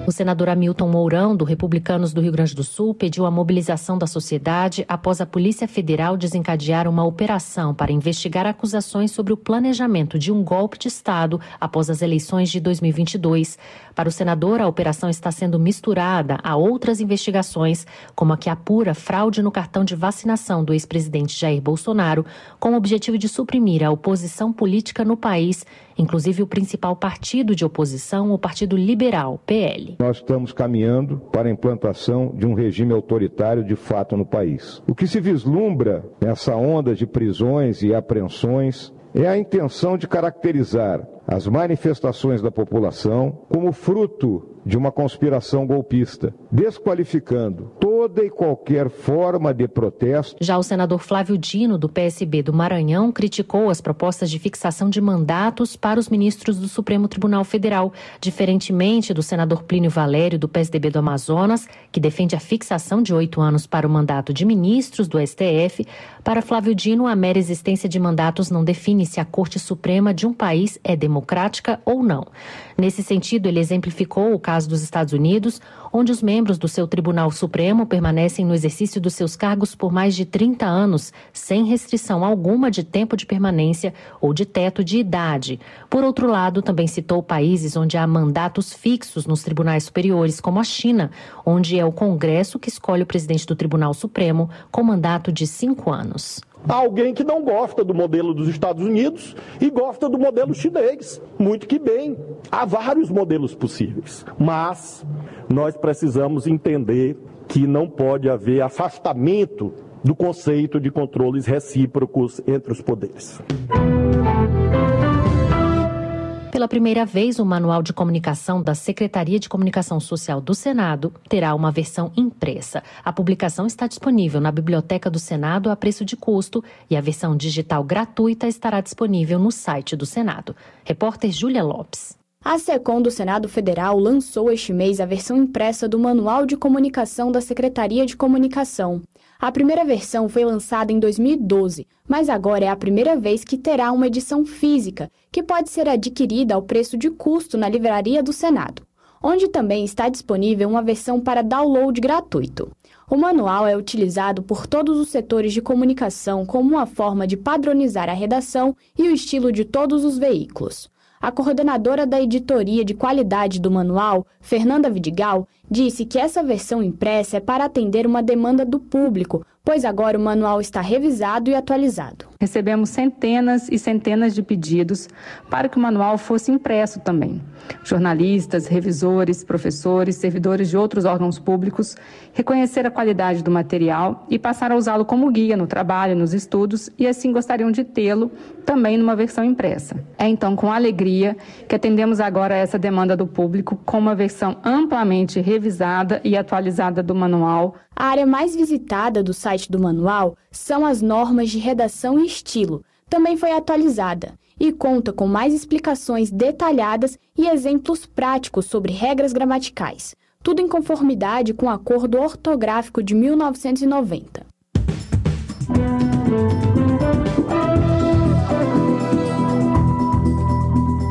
O senador Hamilton Mourão, do Republicanos do Rio Grande do Sul, pediu a mobilização da sociedade após a Polícia Federal desencadear uma operação para investigar acusações sobre o planejamento de um golpe de Estado após as eleições de dois mil e vinte e dois. Para o senador, a operação está sendo misturada a outras investigações, como a que apura fraude no cartão de vacinação do ex-presidente Jair Bolsonaro, com o objetivo de suprimir a oposição política no país, inclusive o principal partido de oposição, o Partido Liberal, P L. Nós estamos caminhando para a implantação de um regime autoritário de fato no país. O que se vislumbra nessa onda de prisões e apreensões é a intenção de caracterizar as manifestações da população como fruto de uma conspiração golpista, desqualificando toda e qualquer forma de protesto. Já o senador Flávio Dino, do P S B do Maranhão, criticou as propostas de fixação de mandatos para os ministros do Supremo Tribunal Federal, diferentemente do senador Plínio Valério, do P S D B do Amazonas, que defende a fixação de oito anos para o mandato de ministros do S T F. Para Flávio Dino, a mera existência de mandatos não define se a Corte Suprema de um país é democrática ou não. Nesse sentido, ele exemplificou o caso caso dos Estados Unidos, onde os membros do seu Tribunal Supremo permanecem no exercício dos seus cargos por mais de trinta anos, sem restrição alguma de tempo de permanência ou de teto de idade. Por outro lado, também citou países onde há mandatos fixos nos tribunais superiores, como a China, onde é o Congresso que escolhe o presidente do Tribunal Supremo com mandato de cinco anos. Há alguém que não gosta do modelo dos Estados Unidos e gosta do modelo chinês. Muito que bem, há vários modelos possíveis, mas nós precisamos entender que não pode haver afastamento do conceito de controles recíprocos entre os poderes. Pela primeira vez, o Manual de Comunicação da Secretaria de Comunicação Social do Senado terá uma versão impressa. A publicação está disponível na Biblioteca do Senado a preço de custo e a versão digital gratuita estará disponível no site do Senado. Repórter Júlia Lopes. A CECOM do Senado Federal lançou este mês a versão impressa do Manual de Comunicação da Secretaria de Comunicação. A primeira versão foi lançada em dois mil e doze, mas agora é a primeira vez que terá uma edição física, que pode ser adquirida ao preço de custo na livraria do Senado, onde também está disponível uma versão para download gratuito. O manual é utilizado por todos os setores de comunicação como uma forma de padronizar a redação e o estilo de todos os veículos. A coordenadora da editoria de qualidade do manual, Fernanda Vidigal, disse que essa versão impressa é para atender uma demanda do público, pois agora o manual está revisado e atualizado. Recebemos centenas e centenas de pedidos para que o manual fosse impresso também. Jornalistas, revisores, professores, servidores de outros órgãos públicos reconheceram a qualidade do material e passaram a usá-lo como guia no trabalho, nos estudos, e assim gostariam de tê-lo também numa versão impressa. É então com alegria que atendemos agora a essa demanda do público com uma versão amplamente revisada e atualizada do manual. A área mais visitada do site do manual são as normas de redação e estilo. Também foi atualizada e conta com mais explicações detalhadas e exemplos práticos sobre regras gramaticais, tudo em conformidade com o Acordo Ortográfico de mil novecentos e noventa.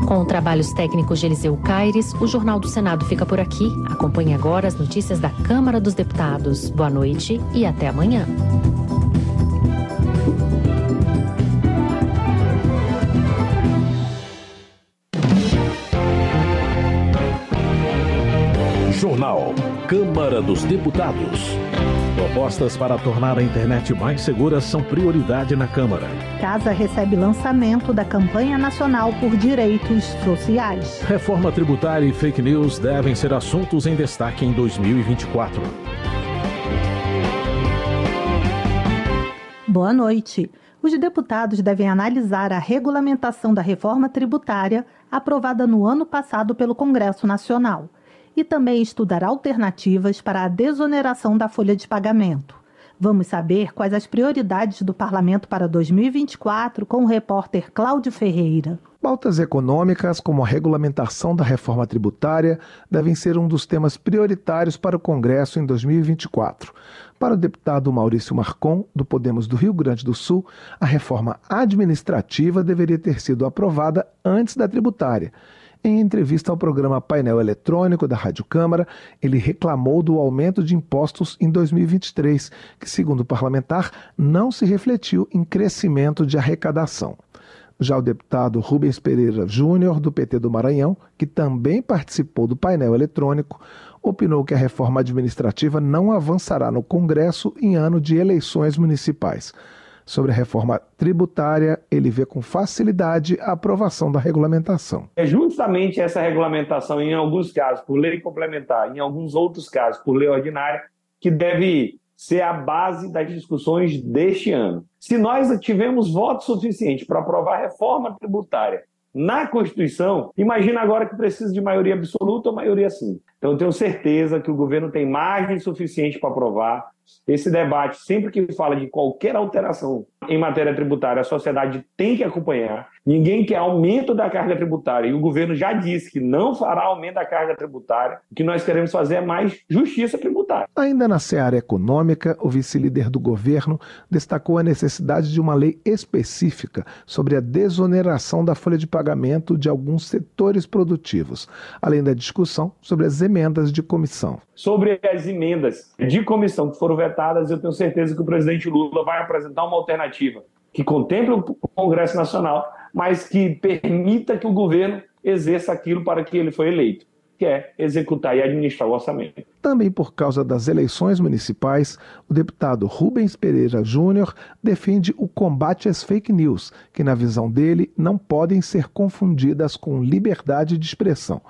Com trabalhos técnicos de Eliseu Caires, o Jornal do Senado fica por aqui. Acompanhe agora as notícias da Câmara dos Deputados. Boa noite e até amanhã. Jornal Câmara dos Deputados. Propostas para tornar a internet mais segura são prioridade na Câmara. Casa recebe lançamento da campanha nacional por direitos sociais. Reforma tributária e fake news devem ser assuntos em destaque em dois mil e vinte e quatro. Boa noite. Os deputados devem analisar a regulamentação da reforma tributária aprovada no ano passado pelo Congresso Nacional, e também estudar alternativas para a desoneração da folha de pagamento. Vamos saber quais as prioridades do Parlamento para dois mil e vinte e quatro com o repórter Cláudio Ferreira. Pautas econômicas, como a regulamentação da reforma tributária, devem ser um dos temas prioritários para o Congresso em dois mil e vinte e quatro. Para o deputado Maurício Marcon, do Podemos do Rio Grande do Sul, a reforma administrativa deveria ter sido aprovada antes da tributária. Em entrevista ao programa Painel Eletrônico da Rádio Câmara, ele reclamou do aumento de impostos em dois mil e vinte e três, que, segundo o parlamentar, não se refletiu em crescimento de arrecadação. Já o deputado Rubens Pereira Júnior, do P T do Maranhão, que também participou do painel eletrônico, opinou que a reforma administrativa não avançará no Congresso em ano de eleições municipais. Sobre a reforma tributária, ele vê com facilidade a aprovação da regulamentação. É justamente essa regulamentação, em alguns casos por lei complementar, em alguns outros casos por lei ordinária, que deve ser a base das discussões deste ano. Se nós tivemos voto suficiente para aprovar a reforma tributária na Constituição, imagina agora que precisa de maioria absoluta ou maioria simples. Então, eu tenho certeza que o governo tem margem suficiente para aprovar. Esse debate, sempre que fala de qualquer alteração em matéria tributária, a sociedade tem que acompanhar. Ninguém quer aumento da carga tributária, e o governo já disse que não fará aumento da carga tributária. O que nós queremos fazer é mais justiça tributária. Ainda na seara econômica, o vice-líder do governo destacou a necessidade de uma lei específica sobre a desoneração da folha de pagamento de alguns setores produtivos, além da discussão sobre as emendas de comissão. Sobre as emendas de comissão que foram vetadas, eu tenho certeza que o presidente Lula vai apresentar uma alternativa que contemple o Congresso Nacional, mas que permita que o governo exerça aquilo para que ele foi eleito, que é executar e administrar o orçamento. Também por causa das eleições municipais, o deputado Rubens Pereira Júnior defende o combate às fake news, que na visão dele não podem ser confundidas com liberdade de expressão.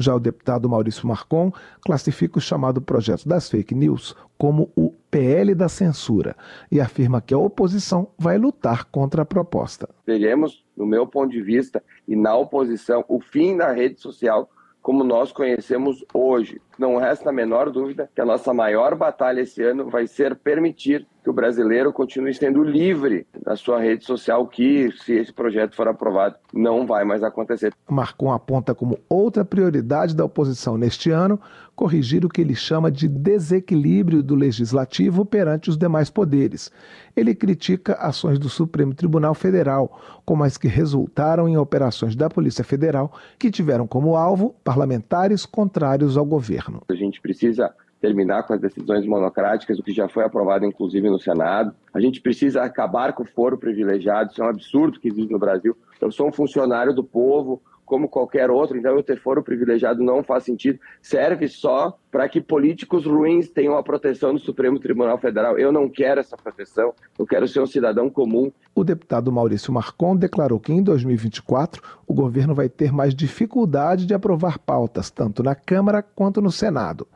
Já o deputado Maurício Marcon classifica o chamado projeto das fake news como o P L da censura e afirma que a oposição vai lutar contra a proposta. Teremos, no meu ponto de vista e na oposição, o fim da rede social como nós conhecemos hoje. não resta a menor dúvida que a nossa maior batalha esse ano vai ser permitir que o brasileiro continue sendo livre da sua rede social, que, se esse projeto for aprovado, não vai mais acontecer. Marcon aponta como outra prioridade da oposição neste ano corrigir o que ele chama de desequilíbrio do legislativo perante os demais poderes. Ele critica ações do Supremo Tribunal Federal, como as que resultaram em operações da Polícia Federal, que tiveram como alvo parlamentares contrários ao governo. A gente precisa terminar com as decisões monocráticas, o que já foi aprovado inclusive no Senado. A gente precisa acabar com o foro privilegiado, isso é um absurdo que existe no Brasil. Eu sou um funcionário do povo, como qualquer outro, então eu ter foro privilegiado não faz sentido. Serve só para que políticos ruins tenham a proteção do Supremo Tribunal Federal. Eu não quero essa proteção, eu quero ser um cidadão comum. O deputado Maurício Marcon declarou que em dois mil e vinte e quatro o governo vai ter mais dificuldade de aprovar pautas, tanto na Câmara quanto no Senado.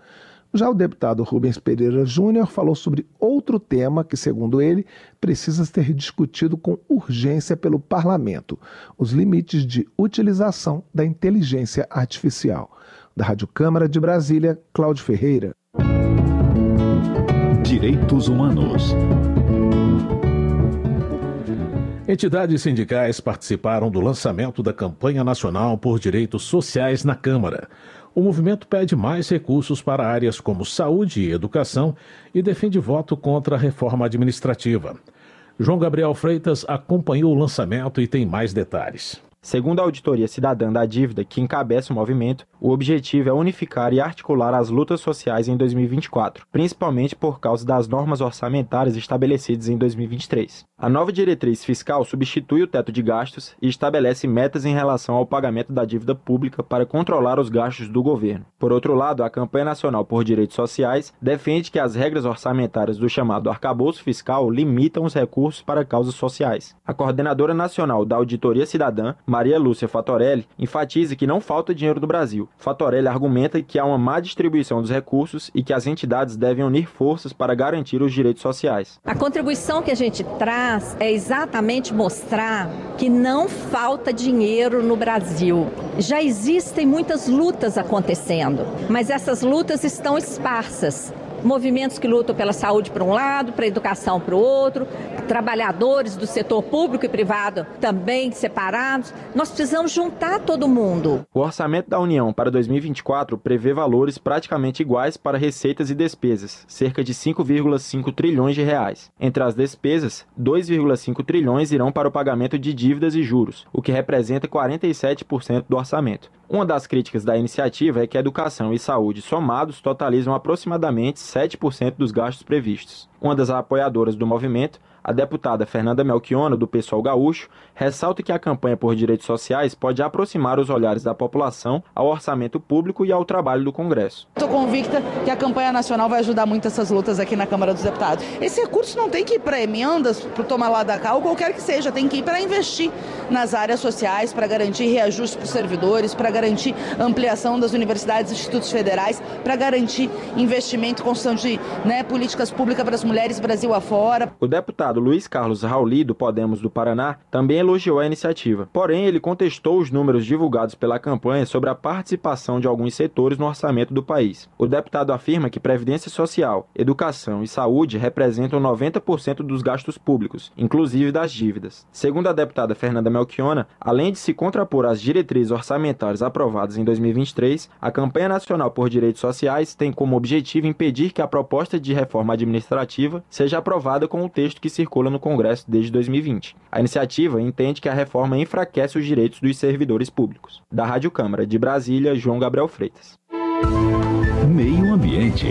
Já o deputado Rubens Pereira Júnior falou sobre outro tema que, segundo ele, precisa ser discutido com urgência pelo parlamento: os limites de utilização da inteligência artificial. Da Rádio Câmara de Brasília, Cláudio Ferreira. Direitos Humanos. Entidades sindicais participaram do lançamento da Campanha Nacional por Direitos Sociais na Câmara. O movimento pede mais recursos para áreas como saúde e educação e defende voto contra a reforma administrativa. João Gabriel Freitas acompanhou o lançamento e tem mais detalhes. Segundo a Auditoria Cidadã da Dívida, que encabeça o movimento, o objetivo é unificar e articular as lutas sociais em dois mil e vinte e quatro, principalmente por causa das normas orçamentárias estabelecidas em dois mil e vinte e três. A nova diretriz fiscal substitui o teto de gastos e estabelece metas em relação ao pagamento da dívida pública para controlar os gastos do governo. Por outro lado, a Campanha Nacional por Direitos Sociais defende que as regras orçamentárias do chamado arcabouço fiscal limitam os recursos para causas sociais. A coordenadora nacional da Auditoria Cidadã, Maria Lúcia Fatorelli, enfatiza que não falta dinheiro no Brasil. Fatorelli argumenta que há uma má distribuição dos recursos e que as entidades devem unir forças para garantir os direitos sociais. A contribuição que a gente traz é exatamente mostrar que não falta dinheiro no Brasil. Já existem muitas lutas acontecendo, mas essas lutas estão esparsas. Movimentos que lutam pela saúde para um lado, para a educação para o outro, trabalhadores do setor público e privado também separados. Nós precisamos juntar todo mundo. O orçamento da União para dois mil e vinte e quatro prevê valores praticamente iguais para receitas e despesas, cerca de cinco vírgula cinco trilhões de reais. Entre as despesas, dois vírgula cinco trilhões irão para o pagamento de dívidas e juros, o que representa quarenta e sete por cento do orçamento. Uma das críticas da iniciativa é que educação e saúde somados totalizam aproximadamente sete por cento dos gastos previstos. Uma das apoiadoras do movimento, a deputada Fernanda Melchiona, do P SOL Gaúcho, ressalta que a campanha por direitos sociais pode aproximar os olhares da população ao orçamento público e ao trabalho do Congresso. Estou convicta que a campanha nacional vai ajudar muito essas lutas aqui na Câmara dos Deputados. Esse recurso não tem que ir para emendas, para tomar lá da cá, ou qualquer que seja, tem que ir para investir nas áreas sociais, para garantir reajuste para os servidores, para garantir ampliação das universidades e institutos federais, para garantir investimento, construção de né, políticas públicas para as mulheres Brasil afora. O deputado O Luiz Carlos Rauli, do Podemos do Paraná, também elogiou a iniciativa. Porém, ele contestou os números divulgados pela campanha sobre a participação de alguns setores no orçamento do país. O deputado afirma que previdência social, educação e saúde representam noventa por cento dos gastos públicos, inclusive das dívidas. Segundo a deputada Fernanda Melchiona, além de se contrapor às diretrizes orçamentárias aprovadas em dois mil e vinte e três, a Campanha Nacional por Direitos Sociais tem como objetivo impedir que a proposta de reforma administrativa seja aprovada com o texto que se circula no Congresso desde dois mil e vinte. A iniciativa entende que a reforma enfraquece os direitos dos servidores públicos. Da Rádio Câmara de Brasília, João Gabriel Freitas. Meio Ambiente.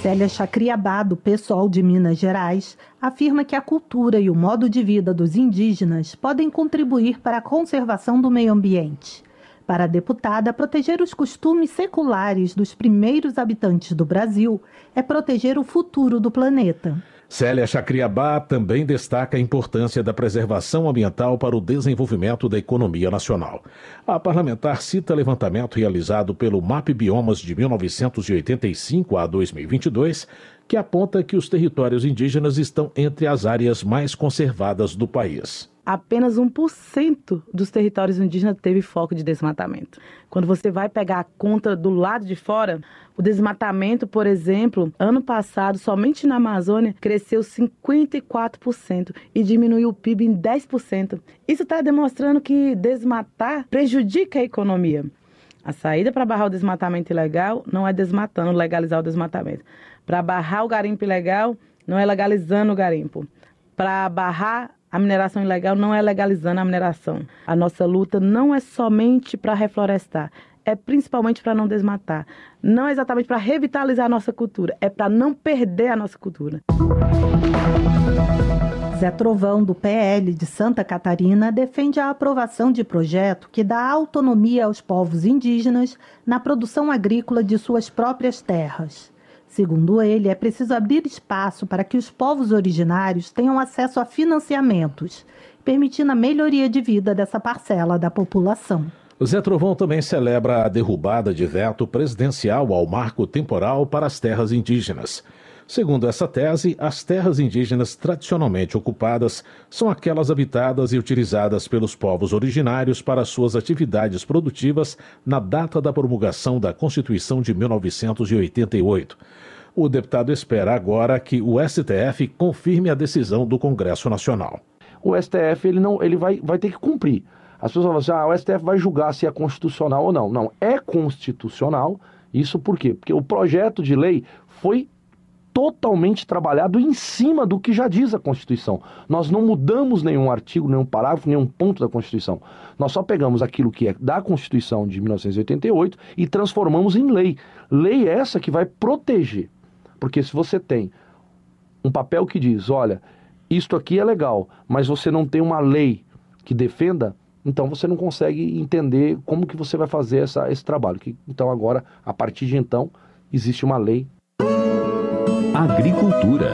Célia Chacriabá, do P SOL de Minas Gerais, afirma que a cultura e o modo de vida dos indígenas podem contribuir para a conservação do meio ambiente. Para a deputada, proteger os costumes seculares dos primeiros habitantes do Brasil é proteger o futuro do planeta. Célia Chacriabá também destaca a importância da preservação ambiental para o desenvolvimento da economia nacional. A parlamentar cita levantamento realizado pelo MAP Biomas de mil novecentos e oitenta e cinco a dois mil e vinte e dois, que aponta que os territórios indígenas estão entre as áreas mais conservadas do país. Apenas um por cento dos territórios indígenas teve foco de desmatamento. Quando você vai pegar a conta do lado de fora, o desmatamento, por exemplo, ano passado, somente na Amazônia, cresceu cinquenta e quatro por cento e diminuiu o P I B em dez por cento. Isso está demonstrando que desmatar prejudica a economia. A saída para barrar o desmatamento ilegal não é desmatando, legalizar o desmatamento. Para barrar o garimpo ilegal, não é legalizando o garimpo. Para barrar a mineração ilegal, não é legalizando a mineração. A nossa luta não é somente para reflorestar, é principalmente para não desmatar. Não é exatamente para revitalizar a nossa cultura, é para não perder a nossa cultura. Zé Trovão, do P L de Santa Catarina, defende a aprovação de projeto que dá autonomia aos povos indígenas na produção agrícola de suas próprias terras. Segundo ele, é preciso abrir espaço para que os povos originários tenham acesso a financiamentos, permitindo a melhoria de vida dessa parcela da população. Zé Trovão também celebra a derrubada de veto presidencial ao marco temporal para as terras indígenas. Segundo essa tese, as terras indígenas tradicionalmente ocupadas são aquelas habitadas e utilizadas pelos povos originários para suas atividades produtivas na data da promulgação da Constituição de mil novecentos e oitenta e oito. O deputado espera agora que o S T F confirme a decisão do Congresso Nacional. O S T F ele não, ele vai, vai ter que cumprir. As pessoas falam assim, ah, o S T F vai julgar se é constitucional ou não. Não, é constitucional. Isso por quê? Porque o projeto de lei foi totalmente trabalhado em cima do que já diz a Constituição. Nós não mudamos nenhum artigo, nenhum parágrafo, nenhum ponto da Constituição. Nós só pegamos aquilo que é da Constituição de mil novecentos e oitenta e oito e transformamos em lei. Lei essa que vai proteger. Porque se você tem um papel que diz, olha, isto aqui é legal, mas você não tem uma lei que defenda, então você não consegue entender como que você vai fazer essa, esse trabalho. Então agora, a partir de então, existe uma lei. Agricultura.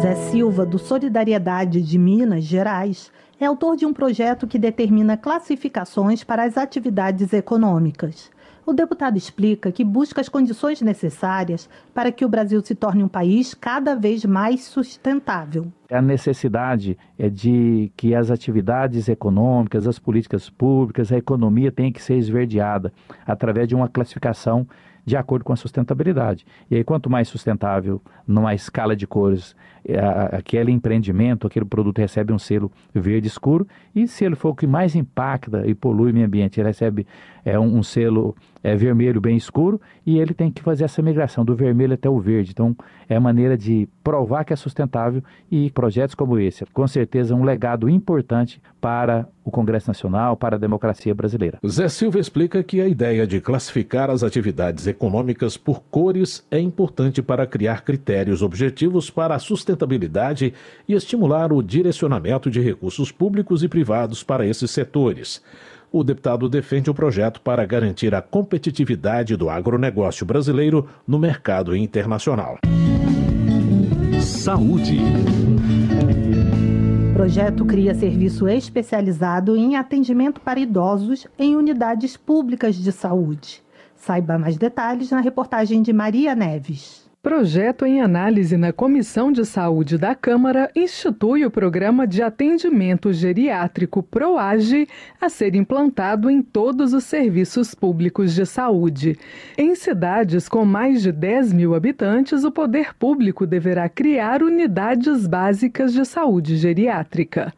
Zé Silva, do Solidariedade de Minas Gerais, é autor de um projeto que determina classificações para as atividades econômicas. O deputado explica que busca as condições necessárias para que o Brasil se torne um país cada vez mais sustentável. A necessidade é de que as atividades econômicas, as políticas públicas, a economia tem que ser esverdeada através de uma classificação de acordo com a sustentabilidade. E aí, quanto mais sustentável, numa escala de cores, aquele empreendimento, aquele produto recebe um selo verde escuro, e se ele for o que mais impacta e polui o meio ambiente, ele recebe é, um, um selo é, vermelho bem escuro, e ele tem que fazer essa migração do vermelho até o verde. Então, é a maneira de provar que é sustentável, e projetos como esse, com certeza, um legado importante para o Congresso Nacional, para a democracia brasileira. Zé Silva explica que a ideia de classificar as atividades econômicas por cores é importante para criar critérios objetivos para a sustentabilidade e estimular o direcionamento de recursos públicos e privados para esses setores. O deputado defende o projeto para garantir a competitividade do agronegócio brasileiro no mercado internacional. Saúde. O projeto cria serviço especializado em atendimento para idosos em unidades públicas de saúde. Saiba mais detalhes na reportagem de Maria Neves. Projeto em análise na Comissão de Saúde da Câmara institui o Programa de Atendimento Geriátrico PROAGE a ser implantado em todos os serviços públicos de saúde. Em cidades com mais de dez mil habitantes, o poder público deverá criar unidades básicas de saúde geriátrica.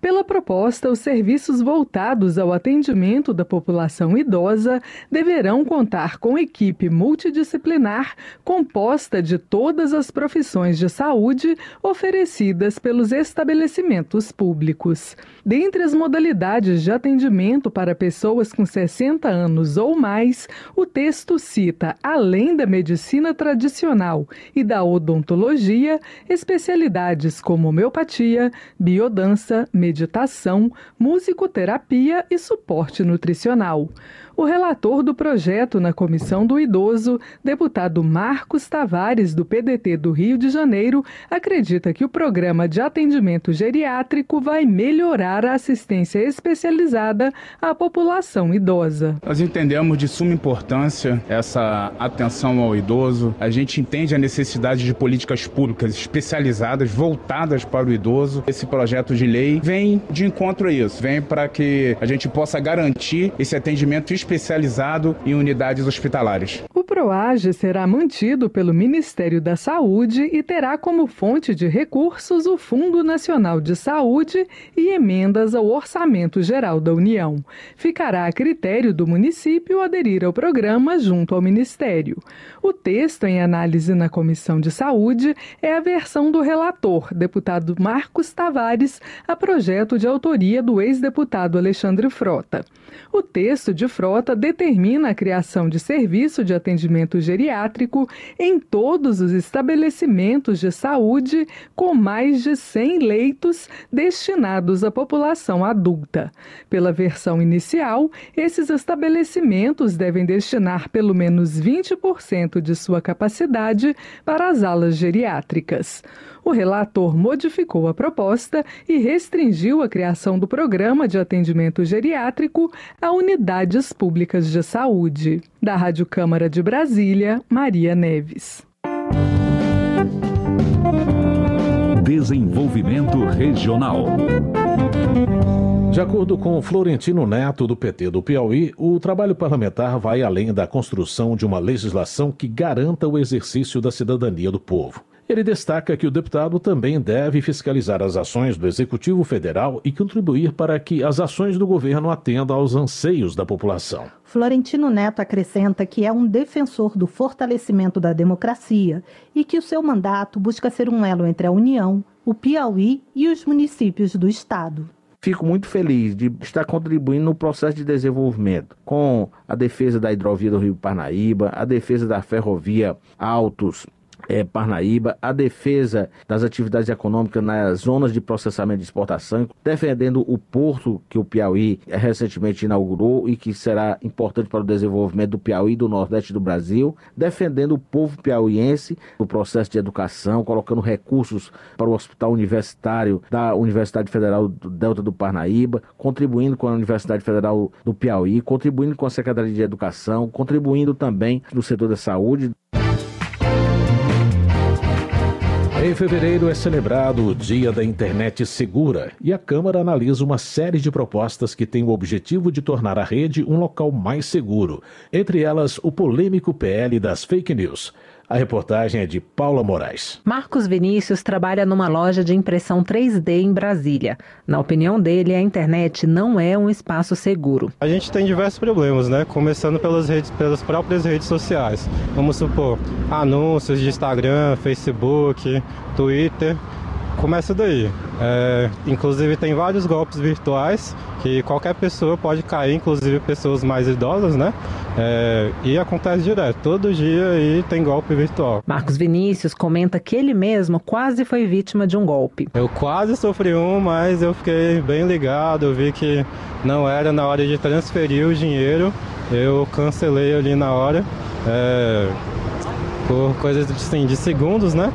Pela proposta, os serviços voltados ao atendimento da população idosa deverão contar com equipe multidisciplinar composta de todas as profissões de saúde oferecidas pelos estabelecimentos públicos. Dentre as modalidades de atendimento para pessoas com sessenta anos ou mais, o texto cita, além da medicina tradicional e da odontologia, especialidades como homeopatia, biodança, medicina, meditação, musicoterapia e suporte nutricional. O relator do projeto na Comissão do Idoso, deputado Marcos Tavares, do P D T do Rio de Janeiro, acredita que o programa de atendimento geriátrico vai melhorar a assistência especializada à população idosa. Nós entendemos de suma importância essa atenção ao idoso. A gente entende a necessidade de políticas públicas especializadas, voltadas para o idoso. Esse projeto de lei vem de encontro a isso, vem para que a gente possa garantir esse atendimento especializado em unidades hospitalares. O PROAGE será mantido pelo Ministério da Saúde e terá como fonte de recursos o Fundo Nacional de Saúde e emendas ao Orçamento Geral da União. Ficará a critério do município aderir ao programa junto ao Ministério. O texto em análise na Comissão de Saúde é a versão do relator, deputado Marcos Tavares, a projeto de autoria do ex-deputado Alexandre Frota. O texto de Frota determina a criação de serviço de atendimento geriátrico em todos os estabelecimentos de saúde com mais de cem leitos destinados à população adulta. Pela versão inicial, esses estabelecimentos devem destinar pelo menos vinte por cento de sua capacidade para as alas geriátricas. O relator modificou a proposta e restringiu a criação do programa de atendimento geriátrico a unidades públicas de saúde. Da Rádio Câmara de Brasília, Maria Neves. Desenvolvimento regional. De acordo com Florentino Neto, do P T do Piauí, o trabalho parlamentar vai além da construção de uma legislação que garanta o exercício da cidadania do povo. Ele destaca que o deputado também deve fiscalizar as ações do Executivo Federal e contribuir para que as ações do governo atendam aos anseios da população. Florentino Neto acrescenta que é um defensor do fortalecimento da democracia e que o seu mandato busca ser um elo entre a União, o Piauí e os municípios do estado. Fico muito feliz de estar contribuindo no processo de desenvolvimento, com a defesa da hidrovia do Rio Parnaíba, a defesa da ferrovia Altos É, Parnaíba, a defesa das atividades econômicas nas zonas de processamento de exportação, defendendo o porto que o Piauí recentemente inaugurou e que será importante para o desenvolvimento do Piauí e do Nordeste do Brasil, defendendo o povo piauiense, o processo de educação, colocando recursos para o Hospital Universitário da Universidade Federal do Delta do Parnaíba, contribuindo com a Universidade Federal do Piauí, contribuindo com a Secretaria de Educação, contribuindo também no setor da saúde. Em fevereiro é celebrado o Dia da Internet Segura e a Câmara analisa uma série de propostas que têm o objetivo de tornar a rede um local mais seguro, entre elas o polêmico P L das fake news. A reportagem é de Paula Moraes. Marcos Vinícius trabalha numa loja de impressão três D em Brasília. Na opinião dele, a internet não é um espaço seguro. A gente tem diversos problemas, né? Começando pelas redes, pelas próprias redes sociais. Vamos supor, anúncios de Instagram, Facebook, Twitter. Começa daí. É, inclusive tem vários golpes virtuais que qualquer pessoa pode cair, inclusive pessoas mais idosas, né? É, e acontece direto, todo dia aí tem golpe virtual. Marcos Vinícius comenta que ele mesmo quase foi vítima de um golpe. Eu quase sofri um, mas eu fiquei bem ligado, eu vi que não era na hora de transferir o dinheiro, eu cancelei ali na hora, é, por coisas assim, de segundos, né?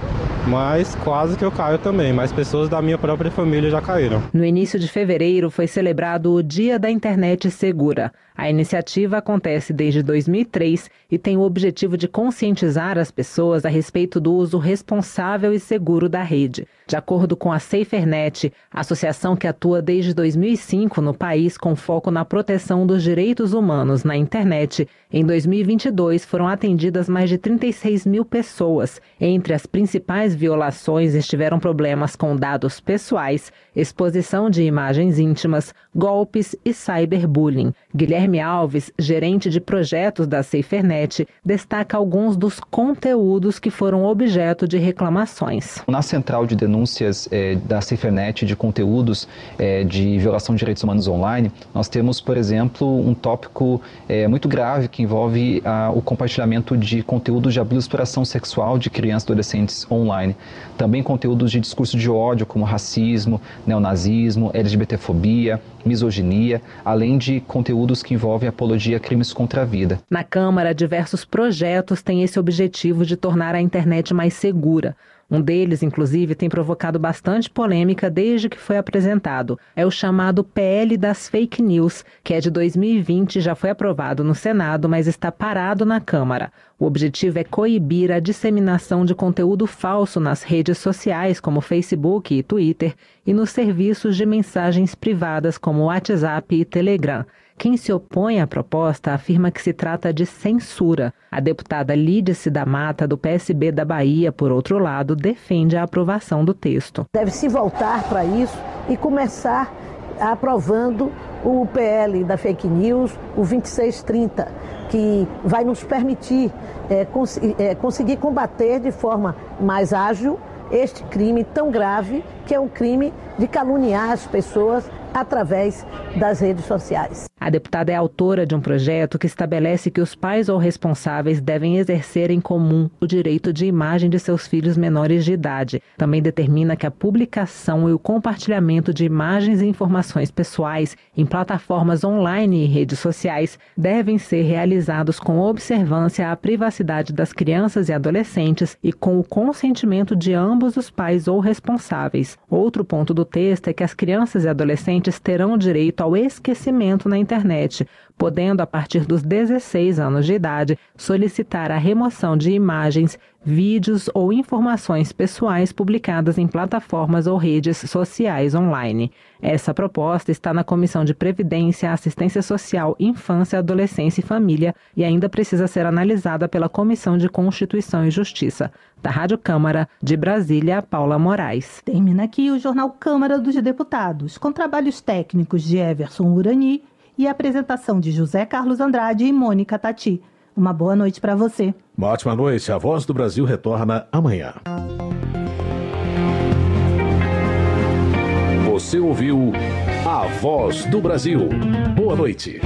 Mas quase que eu caio também, mas pessoas da minha própria família já caíram. No início de fevereiro foi celebrado o Dia da Internet Segura. A iniciativa acontece desde dois mil e três e tem o objetivo de conscientizar as pessoas a respeito do uso responsável e seguro da rede. De acordo com a SaferNet, associação que atua desde dois mil e cinco no país com foco na proteção dos direitos humanos na internet, em dois mil e vinte e dois foram atendidas mais de trinta e seis mil pessoas. Entre as principais violações estiveram problemas com dados pessoais, exposição de imagens íntimas, golpes e cyberbullying. Guilherme Guilherme Alves, gerente de projetos da SaferNet, destaca alguns dos conteúdos que foram objeto de reclamações. Na central de denúncias eh, da SaferNet de conteúdos eh, de violação de direitos humanos online, nós temos, por exemplo, um tópico eh, muito grave que envolve ah, o compartilhamento de conteúdos de abuso e exploração sexual de crianças e adolescentes online. online. Também conteúdos de discurso de ódio, como racismo, neonazismo, LGBTfobia, misoginia, além de conteúdos que envolvem apologia a crimes contra a vida. Na Câmara, diversos projetos têm esse objetivo de tornar a internet mais segura. Um deles, inclusive, tem provocado bastante polêmica desde que foi apresentado. É o chamado P L das Fake News, que é de dois mil e vinte, já foi aprovado no Senado, mas está parado na Câmara. O objetivo é coibir a disseminação de conteúdo falso nas redes sociais, como Facebook e Twitter, e nos serviços de mensagens privadas, como WhatsApp e Telegram. Quem se opõe à proposta afirma que se trata de censura. A deputada Lídice da Mata, do P S B da Bahia, por outro lado, defende a aprovação do texto. Deve se voltar para isso e começar aprovando o P L da Fake News, o vinte e seis trinta, que vai nos permitir é, cons é, conseguir combater de forma mais ágil este crime tão grave, que é um crime de caluniar as pessoas através das redes sociais. A deputada é autora de um projeto que estabelece que os pais ou responsáveis devem exercer em comum o direito de imagem de seus filhos menores de idade. Também determina que a publicação e o compartilhamento de imagens e informações pessoais em plataformas online e redes sociais devem ser realizados com observância à privacidade das crianças e adolescentes e com o consentimento de ambos os pais ou responsáveis. Outro ponto do texto é que as crianças e adolescentes terão direito ao esquecimento na internet, podendo, a partir dos dezesseis anos de idade, solicitar a remoção de imagens, vídeos ou informações pessoais publicadas em plataformas ou redes sociais online. Essa proposta está na Comissão de Previdência, Assistência Social, Infância, Adolescência e Família e ainda precisa ser analisada pela Comissão de Constituição e Justiça. Da Rádio Câmara, de Brasília, Paula Moraes. Termina aqui o Jornal Câmara dos Deputados, com trabalhos técnicos de Everson Urani e a apresentação de José Carlos Andrade e Mônica Tati. Uma boa noite para você. Uma ótima noite. A Voz do Brasil retorna amanhã. Você ouviu A Voz do Brasil. Boa noite.